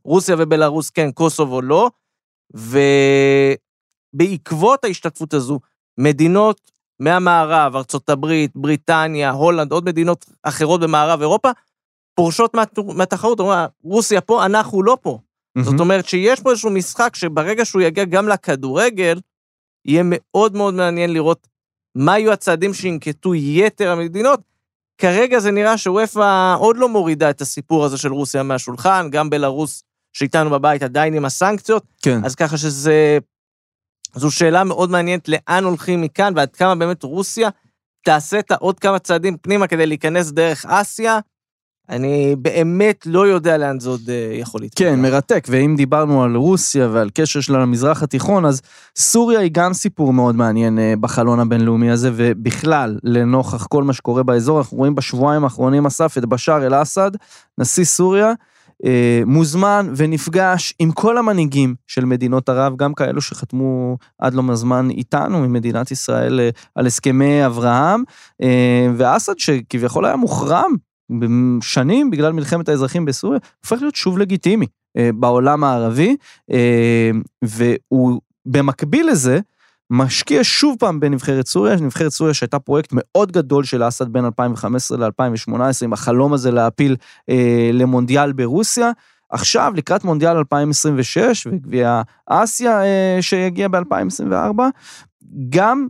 רוסיה ובלרוס כן, קוסובו לא, ובעקבות ההשתתפות הזו, מדינות מהמערב, ארצות הברית, בריטניה, הולנד, עוד מדינות אחרות במערב אירופה, פורשות מהתחרות, רוסיה פה, אנחנו לא פה. זאת אומרת שיש פה איזשהו משחק שברגע שהוא יגיע גם לכדורגל, יהיה מאוד מאוד מעניין לראות מה יהיו הצעדים שינקטו יתר המדינות. כרגע זה נראה שאופה עוד לא מורידה את הסיפור הזה של רוסיה מהשולחן, גם בלרוס שאיתנו בבית עדיין עם הסנקציות, אז ככה שזו שאלה מאוד מעניינת לאן הולכים מכאן, ועד כמה באמת רוסיה תעשה את עוד כמה צעדים פנימה כדי להיכנס דרך אסיה, אני באמת לא יודע לאן זה עוד יכול להתקדם. כן, מרתק, ואם דיברנו על רוסיה ועל קשר שלה למזרח התיכון, אז סוריה היא גם סיפור מאוד מעניין בחלון הבינלאומי הזה, ובכלל, לנוכח כל מה שקורה באזור, אנחנו רואים בשבועיים האחרונים אסף את בשאר אל-אסד, נשיא סוריה, מוזמן ונפגש עם כל המנהיגים של מדינות ערב, גם כאלו שחתמו עד לא מזמן איתנו ממדינת ישראל על הסכמי אברהם, ואסד שכביכול היה מוחרם, שנים בגלל מלחמת האזרחים בסוריה, הופך להיות שוב לגיטימי בעולם הערבי, והוא במקביל לזה, משקיע שוב פעם בנבחרת סוריה, נבחרת סוריה שהייתה פרויקט מאוד גדול של אסד בין 2015 ל-2018, עם החלום הזה להפיל למונדיאל ברוסיה, עכשיו לקראת מונדיאל 2026, וגביע אסיה שיגיע ב-2024, גם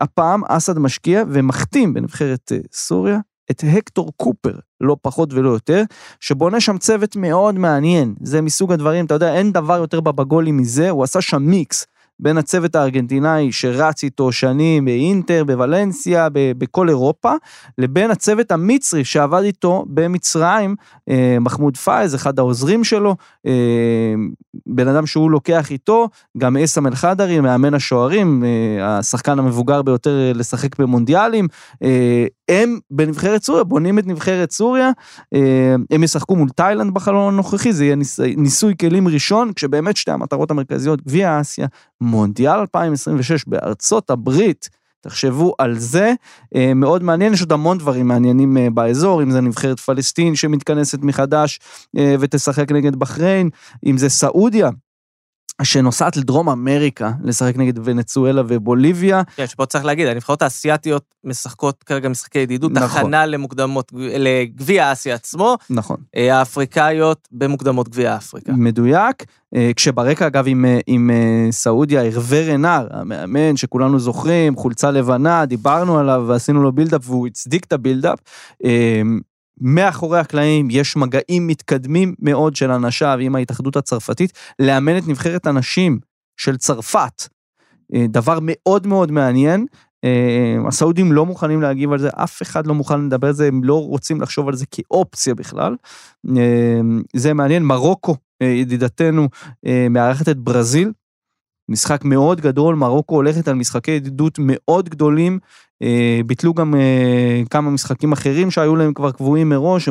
הפעם אסד משקיע ומחתים בנבחרת סוריה, את הקטור קופר, לא פחות ולא יותר, שבונה שם צוות מאוד מעניין, זה מסוג הדברים, אתה יודע, אין דבר יותר בבגולי מזה, הוא עשה שם מיקס, בין הצוות הארגנטינאי, שרץ איתו שנים, באינטר, בוולנסיה, בכל אירופה, לבין הצוות המצרי, שעבד איתו במצרים, מחמוד פייז, אחד העוזרים שלו, בן אדם שהוא לוקח איתו, גם אסם אל חדרי, מאמן השוערים, השחקן המבוגר ביותר לשחק במונדיאלים, הם בנבחרת סוריה, בונים את נבחרת סוריה, הם ישחקו מול תאילנד בחלון הנוכחי, זה יהיה ניסוי כלים ראשון, כשבאמת שתי המטרות המרכזיות, גביע אסיה, מונדיאל 2026 בארצות הברית, תחשבו על זה, מאוד מעניין, יש עוד המון דברים מעניינים באזור, אם זה נבחרת פלסטין שמתכנסת מחדש ותשחק נגד בחריין, אם זה סעודיה, שנוסעת לדרום אמריקה, לשחק נגד ונצואלה ובוליביה. כן, שפה צריך להגיד, הנבחרות האסייתיות משחקות כרגע משחקי ידידות, הכנה למוקדמות, לגביע אסיה עצמו. נכון. האפריקאיות במוקדמות גביע אפריקה. מדויק, כשברקע אגב עם סעודיה, הרווה רנר, המאמן שכולנו זוכרים, חולצה לבנה, דיברנו עליו ועשינו לו בילדאפ, והוא הצדיק את הבילדאפ, מאחורי הקלעים יש מגעים מתקדמים מאוד של אנשיו עם ההתאחדות הצרפתית, לאמן את נבחרת אנשים של צרפת, דבר מאוד מאוד מעניין, הסעודים לא מוכנים להגיב על זה, אף אחד לא מוכן לדבר על זה, הם לא רוצים לחשוב על זה כאופציה בכלל, זה מעניין, מרוקו ידידתנו מארחת את ברזיל, משחק מאוד גדול, מרוקו הולכת על משחקי ידידות מאוד גדולים, ביטלו גם כמה משחקים אחרים שהיו להם כבר קבועים מראש,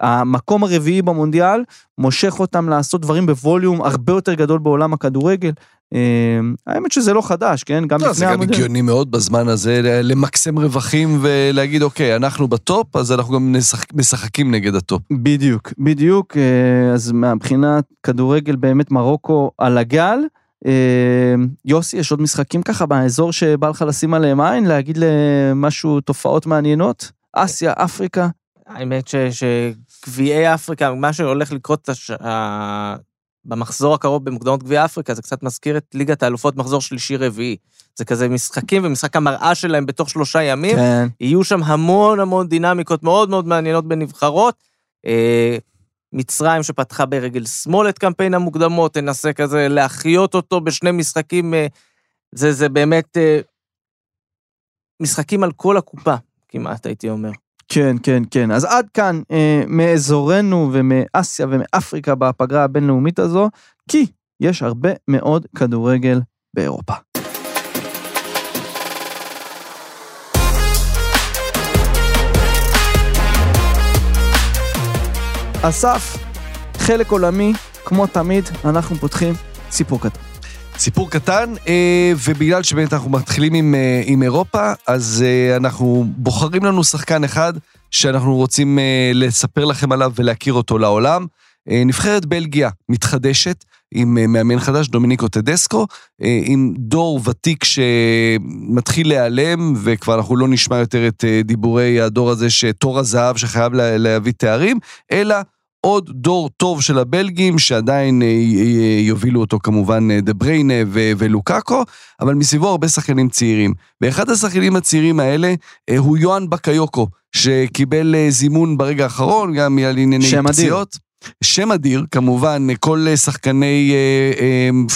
המקום הרביעי במונדיאל מושך אותם לעשות דברים בווליום הרבה יותר גדול בעולם הכדורגל, האמת שזה לא חדש, כן? גם זה גם הגיוני מאוד בזמן הזה, למקסם רווחים ולהגיד, אוקיי, אנחנו בטופ, אז אנחנו גם משחקים נגד הטופ. בדיוק, בדיוק, אז מבחינת כדורגל באמת מרוקו על הגל, יוסי, יש עוד משחקים ככה באזור שבא לך לשים עליהם עין, להגיד למשהו תופעות מעניינות? אסיה, אפריקה? האמת שגביעי אפריקה, מה שהולך לקרות במחזור הקרוב במוקדמות גביעי אפריקה, זה קצת מזכיר את ליגת האלופות מחזור שלישי רביעי. זה כזה משחקים ומשחק המראה שלהם בתוך 3 ימים, יהיו שם המון המון דינמיקות מאוד מאוד מעניינות בנבחרות, מצרים שפתחה ברגל שמאל את קמפיין המוקדמות, תנסה כזה להחיות אותו בשני משחקים, זה באמת משחקים על כל הקופה, כמעט הייתי אומר. כן, כן, כן. אז עד כאן מאזורנו ומאסיה ומאפריקה בפגרה הבינלאומית הזו, כי יש הרבה מאוד כדורגל באירופה. אסף, חלק עולמי, כמו תמיד, אנחנו פותחים סיפור קטן. סיפור קטן, ובגלל שבאמת אנחנו מתחילים עם אירופה, אז אנחנו בוחרים לנו שחקן אחד שאנחנו רוצים לספר לכם עליו ולהכיר אותו לעולם. נבחרת בלגיה מתחדשת עם מאמן חדש, דומיניקו טדסקו, עם דור ותיק שמתחיל להיעלם, וכבר אנחנו לא נשמע יותר את דיבורי הדור הזה, שתור הזהב שחייב להביא תארים, אלא עוד דור טוב של הבלגים, שעדיין יובילו אותו כמובן דבריינה ולוקאקו, אבל מסביבו הרבה שחקנים צעירים. ואחד השחקנים הצעירים האלה הוא יואן באקיוקו, שקיבל זימון ברגע האחרון, גם על ענייני פציעות. שם אדיר, כמובן, כל שחקני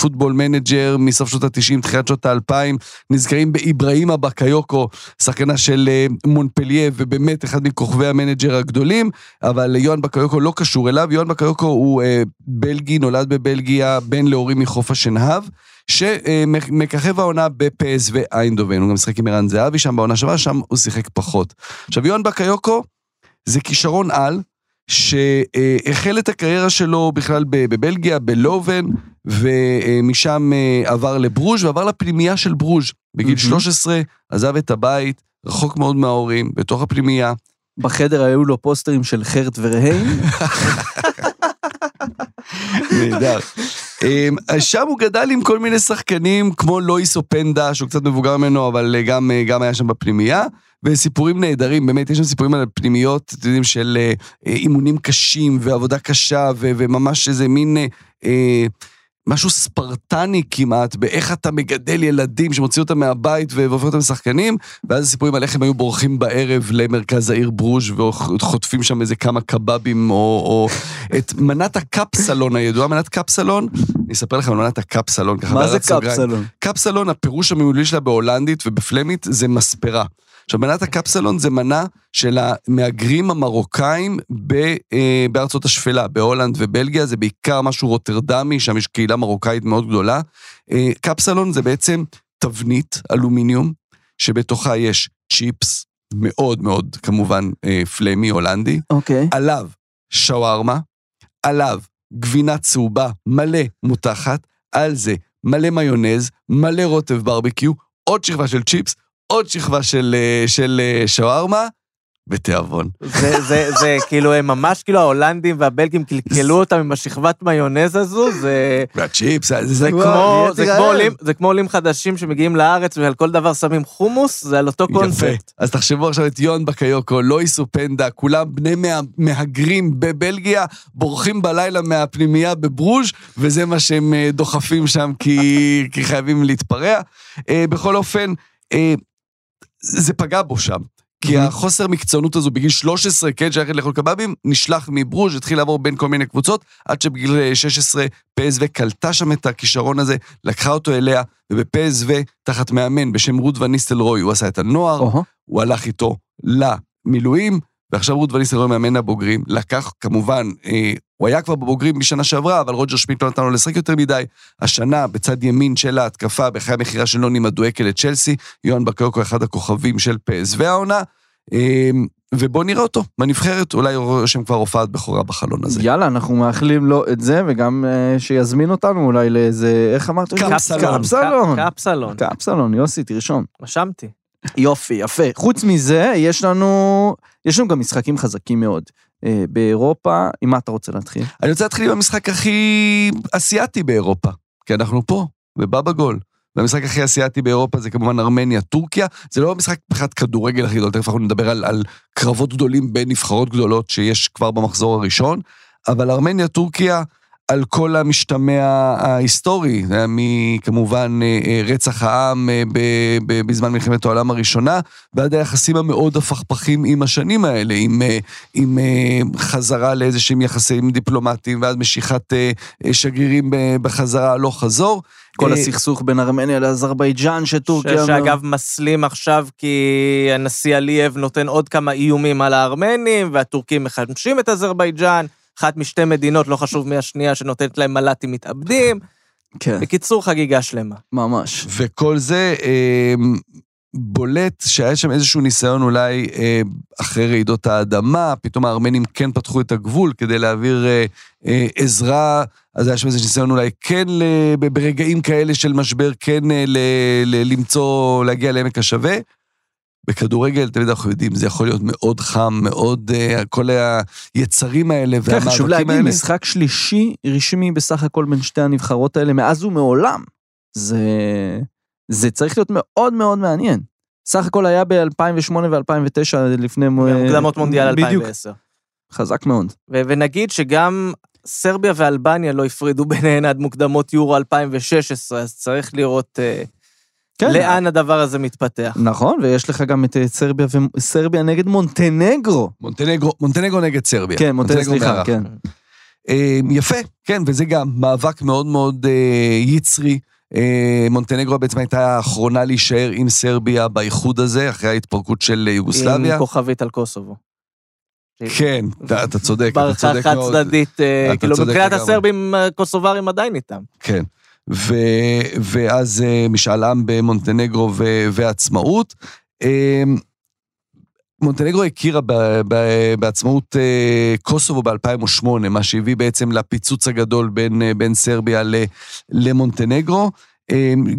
פוטבול מנג'ר מסוף שנות ה-90, תחילת שנות ה-2000, נזכרים באברהימה באקיוקו, שחקנה של מונפליה, ובאמת אחד מכוכבי המנג'ר הגדולים, אבל יואן באקיוקו לא קשור אליו, יואן באקיוקו הוא בלגי, נולד בבלגיה, בן להורים מחוף השנהב, שמככב העונה בפס ואיינדובן, הוא גם שיחק עם ערן זהבי, שם בעונה שבה, שם הוא שיחק פחות. עכשיו, יואן באקיוקו זה כישרון על, שהחל את הקריירה שלו בכלל בבלגיה, בלובן, ומשם עבר לברוז' ועבר לפנימיה של ברוז' בגיל 13, עזב את הבית, רחוק מאוד מההורים, בתוך הפנימיה. בחדר היו לו פוסטרים של חרט ורהיים. נהדר. שם הוא גדל עם כל מיני שחקנים, כמו לואיס פרנדס, שהוא קצת מבוגר ממנו, אבל גם היה שם בפנימיה. וסיפורים נהדרים, באמת, יש שם סיפורים על פנימיות, אתם יודעים, של אימונים קשים, ועבודה קשה, וממש איזה מין משהו ספרטני כמעט, באיך אתה מגדל ילדים שמוציא אותם מהבית, והופך אותם לשחקנים, ואז הסיפורים על איך הם היו בורחים בערב למרכז העיר ברוז' וחוטפים שם איזה כמה קבאבים, או את מנת הקפסלון הידועה, מנת קפסלון, אני אספר לכם על מנת הקפסלון. מה זה קפסלון? קפסלון, הפירוש המיולי שלה בהולנדית ובפלמית, זה מספרה. עכשיו, מנת הקפסלון זה מנה של המהגרים המרוקאים בארצות השפלה, בהולנד ובלגיה, זה בעיקר משהו רוטרדמי, שם יש קהילה מרוקאית מאוד גדולה. קפסלון זה בעצם תבנית אלומיניום, שבתוכה יש צ'יפס, מאוד מאוד כמובן פלמי הולנדי, עליו שווארמה, עליו גבינה צהובה, מלא מותחת, על זה מלא מיונז, מלא רוטב ברבקיו, עוד שכבה של צ'יפס, עוד שכבה של שווארמה, בתיאבון. זה כאילו, הם ממש כאילו, ההולנדים והבלגים קלקלו אותם עם השכבת מיונז הזו, זה... והצ'יפס, זה כמו עולים חדשים שמגיעים לארץ, ועל כל דבר שמים חומוס, זה על אותו קונספט. אז תחשבו עכשיו את יואן באקיוקו, לואיס פרנדס, כולם בני מהגרים בבלגיה, בורחים בלילה מהפנימייה בברוז' וזה מה שהם דוחפים שם, כי חייבים להתפרע. בכל אופן, זה פגע בו שם, כי החוסר מקצוענות הזו בגיל 13, כן, שייכת לאכול קבאבים, נשלח מברוז', התחיל לעבור בין כל מיני קבוצות, עד שבגיל 16 פסו קלטה שם את הכישרון הזה, לקחה אותו אליה, ובפסו תחת מאמן בשם רות וניסטל רוי, הוא עשה את הנוער, הוא הלך איתו למילואים, ועכשיו רות וניסטל רוי מאמן הבוגרים, לקח כמובן, הוא היה כבר בבוגרים בשנה שעברה, אבל רוג'ר שמיט לא נתן לו לשחק יותר מדי. השנה, בצד ימין של ההתקפה, בחיי המכירה של נוני מדואקה לצ'לסי, יואן באקיוקו, אחד הכוכבים של PSV העונה, ובוא נראה אותו, בנבחרת, אולי שם כבר הופעת בחורה בחלון הזה. יאללה, אנחנו מאחלים לו את זה, וגם שיזמין אותנו אולי לאיזה, איך אמרת? קפסלון. קפסלון. קפסלון, יוסי, תרשום. רשמתי. יופי, יפה. חוץ מזה, יש לנו גם משחקים חזקים מאוד. באירופה, עם מה אתה רוצה להתחיל? אני רוצה להתחיל עם המשחק הכי אסיאתי באירופה, כי אנחנו פה, בבגול, והמשחק הכי אסיאתי באירופה זה כמובן ארמניה, טורקיה, זה לא המשחק אחד כדורגל הכי גדול, תכף אנחנו נדבר על קרבות גדולים בין נבחרות גדולות שיש כבר במחזור הראשון, אבל ארמניה, טורקיה, על כל המשתמע ההיסטורי, מכמובן רצח העם בזמן מלחמת העולם הראשונה, ועד היחסים המאוד הפכפכים עם השנים האלה, עם חזרה לאיזשהם יחסים דיפלומטיים, ועד משיכת שגרירים בחזרה לא חזור. כל הסכסוך בין ארמניה לאזרבייג'אן שטורקיה... שאגב מסלים עכשיו כי הנשיא עליאב נותן עוד כמה איומים על הארמנים, והטורקים מחמשים את אזרבייג'אן. אחת משתי מדינות, לא חשוב מי השנייה, שנותנת להם מלאטים מתאבדים. כן. בקיצור, חגיגה שלמה. ממש. וכל זה בולט שהיה שם איזשהו ניסיון אולי אחרי רעידות האדמה, פתאום הארמנים כן פתחו את הגבול כדי להעביר עזרה, אז היה שם איזשהו ניסיון אולי כן ברגעים כאלה של משבר, כן למצוא, להגיע לעמק השווה. בכדורגל, תמיד אנחנו יודעים, זה יכול להיות מאוד חם, מאוד, כל היצרים האלה והמאבקים האלה. חשוב להגיד, משחק שלישי רשמי בסך הכל בין שתי הנבחרות האלה, מאז ומעולם. זה צריך להיות מאוד מאוד מעניין. סך הכל היה ב-2008 ו-2009 לפני מוקדמות מונדיאל 2010. חזק מאוד. ונגיד שגם סרביה ואלבניה לא הפרידו ביניהן עד מוקדמות יורו 2016, אז צריך לראות לאן הדבר הזה מתפתח. נכון, ויש לך גם את סרביה וסרביה נגד מונטנגרו. מונטנגרו נגד סרביה. כן, מונטנגרו מערב. יפה, כן, וזה גם מאבק מאוד מאוד יצרי. מונטנגרו בעצם הייתה האחרונה להישאר עם סרביה באיחוד הזה, אחרי ההתפרקות של יוגוסלביה. עם כוכבית על קוסובו. כן, אתה צודק. ברכה חד צדדית, כאילו מבחינת הסרבים, קוסוברים עדיין איתם. כן. ואז משאל עם במונטנגרו ועצמאות. מונטנגרו הכירה בעצמאות קוסובו ב-2008, מה שהביא בעצם לפיצוץ הגדול בין סרביה למונטנגרו.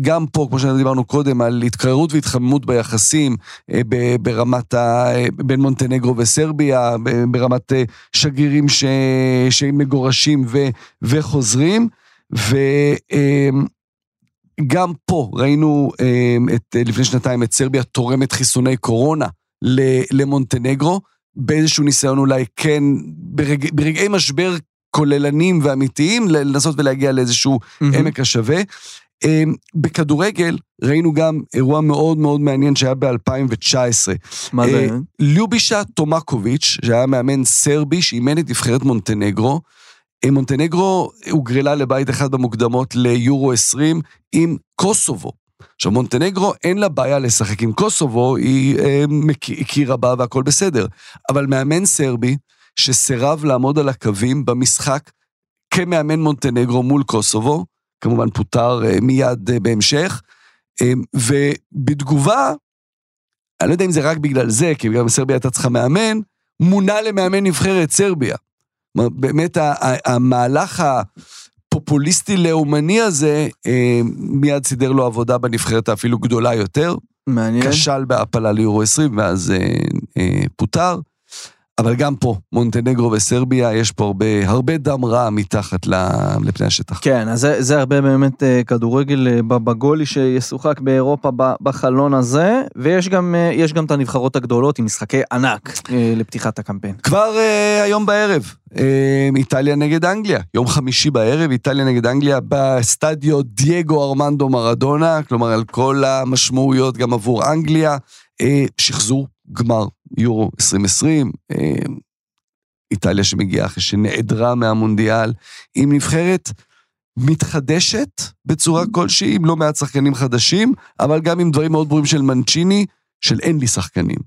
גם פה, כמו שדיברנו קודם, על התקררות והתחממות ביחסים ברמת בין מונטנגרו וסרביה, ברמת שגרירים שמגורשים וחוזרים. וגם פה ראינו לפני שנתיים את סרביה תורמת חיסוני קורונה למונטנגרו, באיזשהו ניסיון אולי כן, ברגעי משבר כוללנים ואמיתיים, לנסות ולהגיע לאיזשהו עמק השווה. בכדורגל ראינו גם אירוע מאוד מאוד מעניין שהיה ב-2019. מה זה? לובישה טומקוביץ', שהיה מאמן סרבי, שאימן את נבחרת מונטנגרו, מונטנגרו הוגרלה לבית אחד במוקדמות ליורו 20 עם קוסובו. עכשיו, מונטנגרו אין לה בעיה לשחק עם קוסובו, היא מכירה בה והכל בסדר. אבל מאמן סרבי שסירב לעמוד על הקווים במשחק כמאמן מונטנגרו מול קוסובו, כמובן פותר מיד בהמשך, ובתגובה, אני לא יודע אם זה רק בגלל זה, כי גם סרביה הייתה צריכה מאמן, מונה למאמן נבחרת סרביה. באמת המהלך הפופוליסטי לאומני הזה, מיד סידר לו עבודה בנבחרת אפילו גדולה יותר, קשל בהפלה ליורו 20, ואז פותר, אבל גם פה, מונטנגרו וסרביה, יש פה הרבה דם רע מתחת לפני השטח. כן, אז זה הרבה באמת כדורגל בבגולי שישוחק באירופה בחלון הזה, ויש גם את הנבחרות הגדולות עם משחקי ענק לפתיחת הקמפיין. כבר היום בערב, איטליה נגד אנגליה, יום חמישי בערב, איטליה נגד אנגליה, בסטדיו דייגו ארמנדו מרדונה, כלומר על כל המשמעויות גם עבור אנגליה, שחזור גמר יורו 2020, איטליה שמגיעה אחרי שנעדרה מהמונדיאל, עם נבחרת מתחדשת בצורה כלשהי, עם לא מעט שחקנים חדשים, אבל גם עם דברים מאוד ברורים של מנצ'יני, של אין לי שחקנים.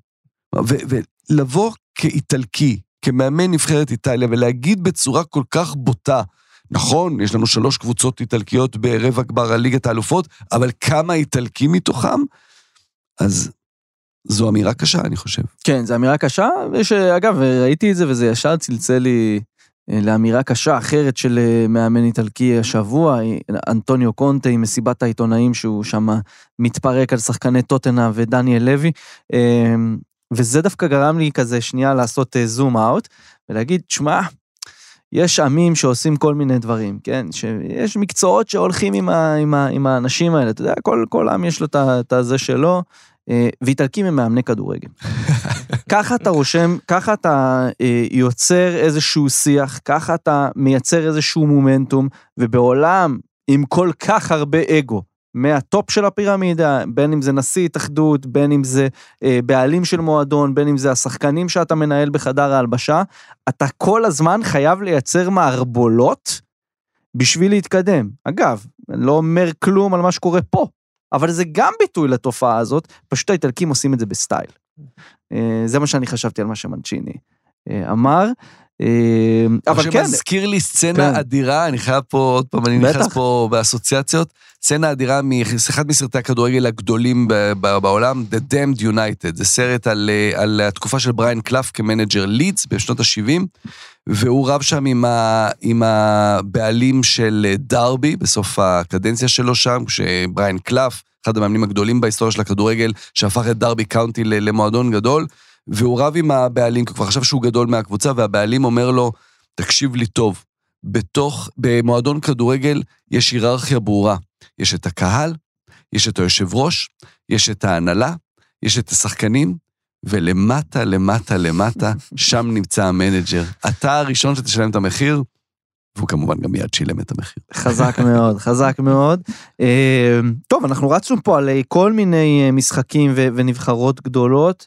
ולבוא כאיטלקי, כמאמן נבחרת איטליה, ולהגיד בצורה כל כך בוטה, נכון, יש לנו 3 קבוצות איטלקיות ברבע גמר ליגת האלופות, אבל כמה איטלקים מתוכם? אז זו אמירה קשה, אני חושב. כן, זו אמירה קשה, ואגב, ראיתי את זה, וזה ישר צלצל לי לאמירה קשה אחרת של מאמן איטלקי השבוע, אנטוניו קונטה, עם מסיבת העיתונאים, שהוא שם מתפרק על שחקני טוטנה ודניאל לוי, וזה דווקא גרם לי כזה שנייה לעשות זום אאוט, ולהגיד, שמע, יש עמים שעושים כל מיני דברים, כן? יש מקצועות שהולכים עם האנשים האלה, אתה יודע, כל עם יש לו את הזה שלו, ואיטלקים הם מאמני כדורגל. ככה אתה רושם, ככה אתה יוצר איזשהו שיח, ככה אתה מייצר איזשהו מומנטום, ובעולם עם כל כך הרבה אגו, מהטופ של הפירמידה, בין אם זה נשיא התאחדות, בין אם זה בעלים של מועדון, בין אם זה השחקנים שאתה מנהל בחדר ההלבשה, אתה כל הזמן חייב לייצר מערבולות בשביל להתקדם. אגב, אני לא אומר כלום על מה שקורה פה, אבל זה גם ביטוי לתופעה הזאת, פשוט האיטלקים עושים את זה בסטייל. זה מה שאני חשבתי על מה שמנצ'יני אמר, אבל כן. שמזכיר לי סצנה אדירה, אני חייב פה, עוד פעם אני נכנס פה באסוציאציות, סצנה אדירה מאחד מסרטי הכדורגל הגדולים בעולם, The Damned United, זה סרט על התקופה של בריין קלף כמנג'ר לידס בשנות ה-70, והוא רב שם עם הבעלים של דרבי, בסוף הקדנציה שלו שם, כשבריין קלף, אחד המאמנים הגדולים בהיסטוריה של הכדורגל, שהפך את דרבי קאונטי למועדון גדול, והוא רב עם הבעלים, כבר חשב שהוא גדול מהקבוצה, והבעלים אומר לו, תקשיב לי טוב, במועדון כדורגל יש היררכיה ברורה, יש את הקהל, יש את היושב ראש, יש את ההנהלה, יש את השחקנים, ולמטה, למטה, למטה, שם נמצא המנג'ר. אתה הראשון שתשלם את המחיר, והוא כמובן גם מיד שילם את המחיר. חזק מאוד, חזק מאוד. טוב, אנחנו רצנו פה על כל מיני משחקים ונבחרות גדולות,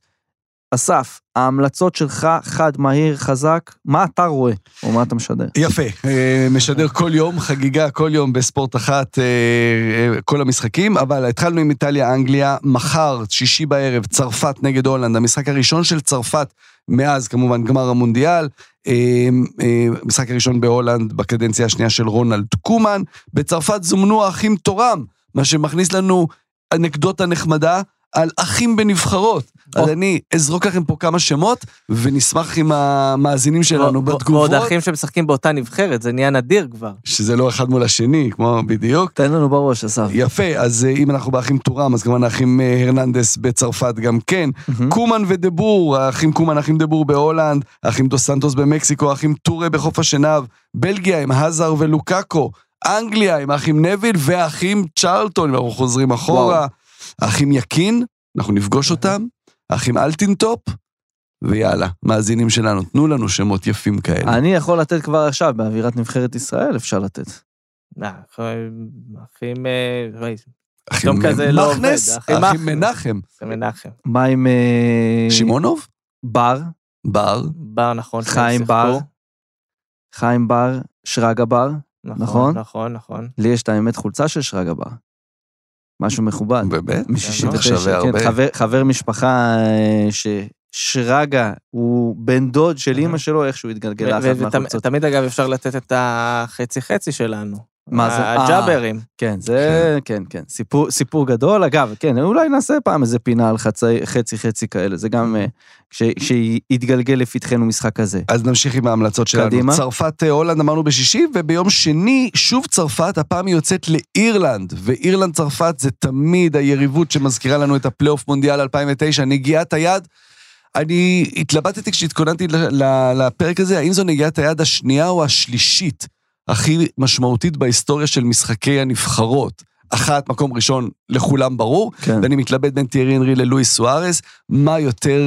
אסף, ההמלצות שלך, חד, מהיר, חזק, מה אתה רואה? או מה אתה משדר? יפה, משדר כל יום, חגיגה כל יום בספורט אחת, כל המשחקים, אבל התחלנו עם איטליה, אנגליה, מחר, שישי בערב, צרפת נגד הולנד, המשחק הראשון של צרפת, מאז כמובן גמר המונדיאל, המשחק הראשון בהולנד, בקדנציה השנייה של רונלד קומן, בצרפת זומנו האחים תורם, מה שמכניס לנו אנקדוטה נחמדה, על אחים בנבחרות, אז אני אזרוק לכם פה כמה שמות, ונשמח עם המאזינים שלנו בתגובות. מאוד אחים שמשחקים באותה נבחרת, זה נהיה נדיר כבר. שזה לא אחד מול השני, כמו בדיוק. תן לנו בראש, אסף. יפה, אז אם אנחנו באחים תורם, אז כמובן האחים הרננדס בצרפת גם כן, קומן ודבור, האחים קומן, האחים דבור בהולנד, האחים דו סנטוס במקסיקו, האחים טורה בחוף השנהב, בלגיה עם האזר ולוקאקו, אנגליה עם האחים נביל, והאחים צ'רלטון, אנחנו חוזרים אחורה. האחים יקין, אנחנו נפגוש אותם, האחים אלטינטופ, ויאללה, מאזינים שלנו, תנו לנו שמות יפים כאלה. אני יכול לתת כבר עכשיו, באווירת נבחרת ישראל אפשר לתת. אחים... אחים מנחנס, אחים מנחם. מה עם... שמעונוב? בר. בר. בר, נכון. חיים בר. חיים בר, שרגה בר. נכון, נכון, נכון. לי יש את האמת חולצה של שרגה בר. משהו מכובד. באמת? חבר משפחה ששרגה הוא בן דוד של אמא שלו, איך שהוא התגלגלה אחת מהחוצות. תמיד אגב אפשר לתת את החצי-חצי שלנו. מה זה? הג'אברים. כן, זה, כן, כן. סיפור גדול, אגב, כן, אולי נעשה פעם איזה פינה על חצי-חצי כאלה, זה גם כשהתגלגל לפתחנו משחק הזה. אז נמשיך עם ההמלצות שלנו. צרפת הולנד אמרנו בשישי, וביום שני שוב צרפת, הפעם היא יוצאת לאירלנד, ואירלנד צרפת זה תמיד היריבות שמזכירה לנו את הפלייאוף מונדיאל 2009, נגיעת היד, אני התלבטתי כשהתכוננתי לפרק הזה, האם זו נגיעת היד השנייה או השלישית? הכי משמעותית בהיסטוריה של משחקי הנבחרות. אחת, מקום ראשון, לכולם ברור, כן. ואני מתלבט בין תיארי אנרי ללואיס סוארז, מה יותר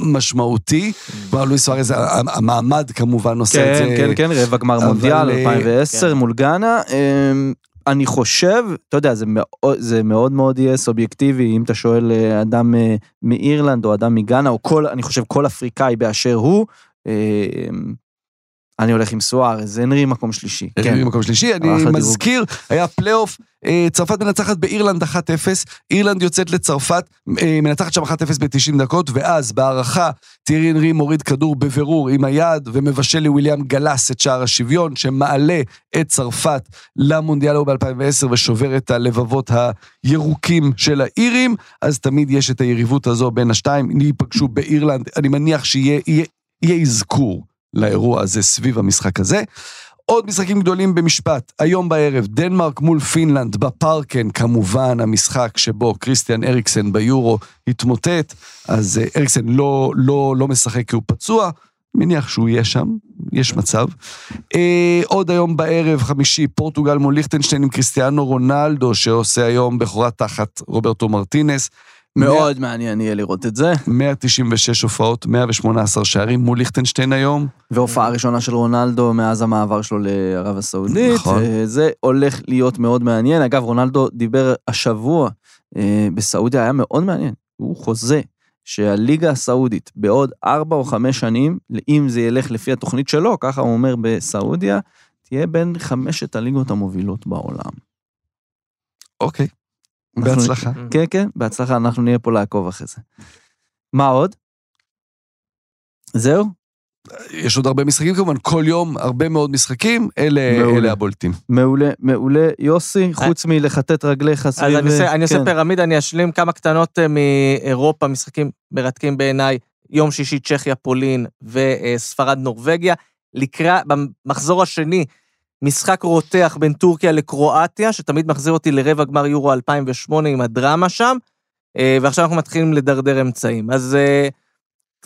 משמעותי, לואיס סוארז, המעמד כמובן עושה כן, את זה. כן, כן, רבע גמר מונדיאל, 2010, כן. מול גאנה, אני חושב, אתה יודע, זה מאוד מאוד יהיה סובייקטיבי, אם אתה שואל אדם מאירלנד, או אדם מגאנה, או כל, אני חושב כל אפריקאי באשר הוא, אני הולך עם סוארז, אנרי מקום שלישי. אנרי מקום שלישי, אני מזכיר, היה פלייאוף, צרפת מנצחת באירלנד 1-0, אירלנד יוצאת לצרפת, מנצחת שם 1-0 ב-90 דקות, ואז בהערכה, תיארי אנרי מוריד כדור בבירור עם היד, ומבשל לוויליאם גלס את שער השוויון, שמעלה את צרפת למונדיאל ההוא ב-2010, ושובר את הלבבות הירוקים של האירים, אז תמיד יש את היריבות הזו בין השתיים, ניפגשו באירלנד, אני מניח שיהיה אזכור לאירוע הזה סביב המשחק הזה. עוד משחקים גדולים במשפט, היום בערב, דנמרק מול פינלנד בפארקן, כמובן המשחק שבו קריסטיאן אריקסן ביורו התמוטט, אז אריקסן לא משחק כי הוא פצוע, מניח שהוא יהיה שם, יש מצב. עוד היום בערב חמישי, פורטוגל מול ליכטנשטיין עם קריסטיאנו רונלדו, שעושה היום בכורת תחת רוברטו מרטינס, מאוד מעניין יהיה לראות את זה. 196 הופעות, 118 שערים מול ליכטנשטיין היום. והופעה הראשונה של רונלדו מאז המעבר שלו לערב הסעודית. נכון. זה הולך להיות מאוד מעניין. אגב, רונלדו דיבר השבוע בסעודיה, היה מאוד מעניין. הוא חוזה שהליגה הסעודית בעוד 4 או 5 שנים, אם זה ילך לפי התוכנית שלו, ככה הוא אומר בסעודיה, תהיה בין 5 הליגות המובילות בעולם. אוקיי. בהצלחה. כן, כן, בהצלחה, אנחנו נהיה פה לעקוב אחרי זה. מה עוד? זהו? יש עוד הרבה משחקים כמובן, כל יום הרבה מאוד משחקים, אלה הבולטים. מעולה, מעולה. יוסי, חוץ מלחטט רגליך סביב... אז אני עושה פירמיד, אני אשלים כמה קטנות מאירופה, משחקים מרתקים בעיניי, יום שישי צ'כיה, פולין וספרד נורווגיה, לקראת, במחזור השני, משחק רותח בין טורקיה לקרואטיה, שתמיד מחזיר אותי לרבע גמר יורו 2008 עם הדרמה שם, ועכשיו אנחנו מתחילים לדרדר אמצעים. אז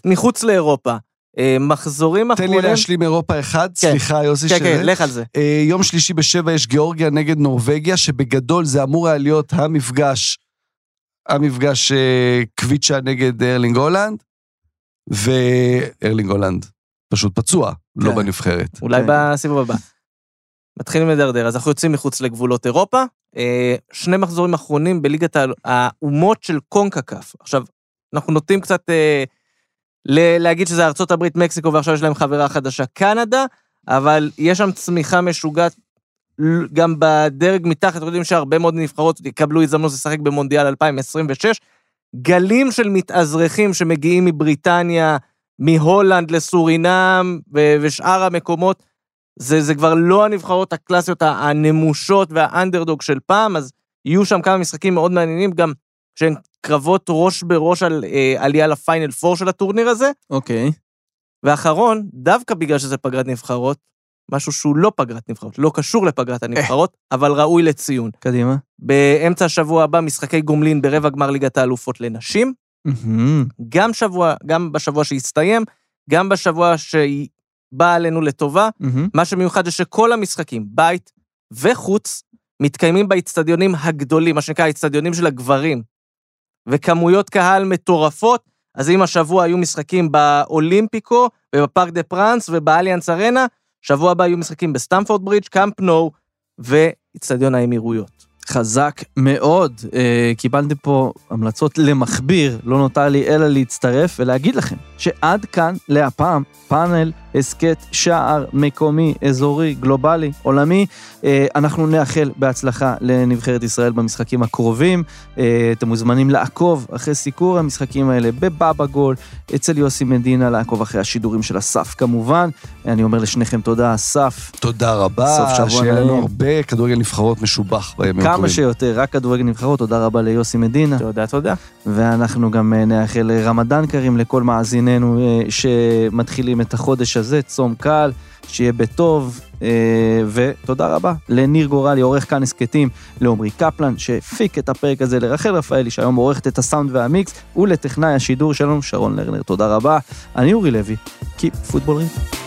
מחוץ לאירופה, מחזורים אחרונים... תן לי להשלים אירופה אחד, סליחה יוסי שזה. כן, לך על זה. יום שלישי ב7 יש גיאורגיה נגד נורווגיה, שבגדול זה אמור היה להיות המפגש קוויצ'ה נגד ארלינג הולנד, וארלינג הולנד פשוט פצוע, לא בנבחרת. אולי בסיבוב הבא. מתחילים לדרדר, אז אנחנו יוצאים מחוץ לגבולות אירופה, שני מחזורים אחרונים בליגת האומות של קונקקף. עכשיו, אנחנו נוטים קצת להגיד שזה ארצות הברית, מקסיקו, ועכשיו יש להם חברה חדשה, קנדה, אבל יש שם צמיחה משוגעת, גם בדרג מתחת, אתם יודעים שהרבה מאוד נבחרות יקבלו הזדמנות לשחק במונדיאל 2026, גלים של מתאזרחים שמגיעים מבריטניה, מהולנד לסורינם, ושאר המקומות, זה כבר לא הנבחרות הקלאסיות הנמושות והאנדרדוג של פעם, אז יהיו שם כמה משחקים מאוד מעניינים, גם שהן קרבות ראש בראש על עלייה לפיינל 4 של הטורניר הזה. אוקיי. ואחרון, דווקא בגלל שזה פגרת נבחרות, משהו שהוא לא פגרת נבחרות, לא קשור לפגרת הנבחרות, אבל ראוי לציון. קדימה. באמצע השבוע הבא, משחקי גומלין ברבע גמר ליגת האלופות לנשים, גם בשבוע שהסתיים, גם בשבוע בא עלינו לטובה, מה שמיוחד זה שכל המשחקים, בית וחוץ, מתקיימים באצטדיונים הגדולים, מה שנקרא, האצטדיונים של הגברים, וכמויות קהל מטורפות, אז אם השבוע היו משחקים באולימפיקו, ובפארק דה פרנס, ובאליאנס ארנה, שבוע הבא היו משחקים בסטמפורד ברידג', קאמפ נו, ואצטדיון האמירויות. חזק מאוד, קיבלתי פה המלצות למחביר, לא נותר לי אלא להצטרף ולהגיד לכם שעד כאן להפעם פאנל הסקט שער מקומי, אזורי, גלובלי, עולמי, אנחנו נאחל בהצלחה לנבחרת ישראל במשחקים הקרובים, אתם מוזמנים לעקוב אחרי סיקור המשחקים האלה בבגול, אצל יוסי מדינה, לעקוב אחרי השידורים של אסף כמובן, אני אומר לשניכם תודה אסף. תודה רבה, שיהיה לנו הרבה כדורגל נבחרות משובח בימים הקרובים. כמה שיותר, רק כדורגל נבחרות, תודה רבה ליוסי מדינה. תודה, תודה. ואנחנו גם נאחל רמדאן קרים לכל מאזיננו שמתחילים את החודש הזה, צום קל, שיהיה בטוב, ותודה רבה לניר גורלי, עורך כאן הסקטים, לעומרי קפלן, שהפיק את הפרק הזה, לרחל רפאלי, שהיום עורכת את הסאונד והמיקס, ולטכנאי השידור שלנו, שרון לרנר. תודה רבה. אני אורי לוי, Keep Football Read.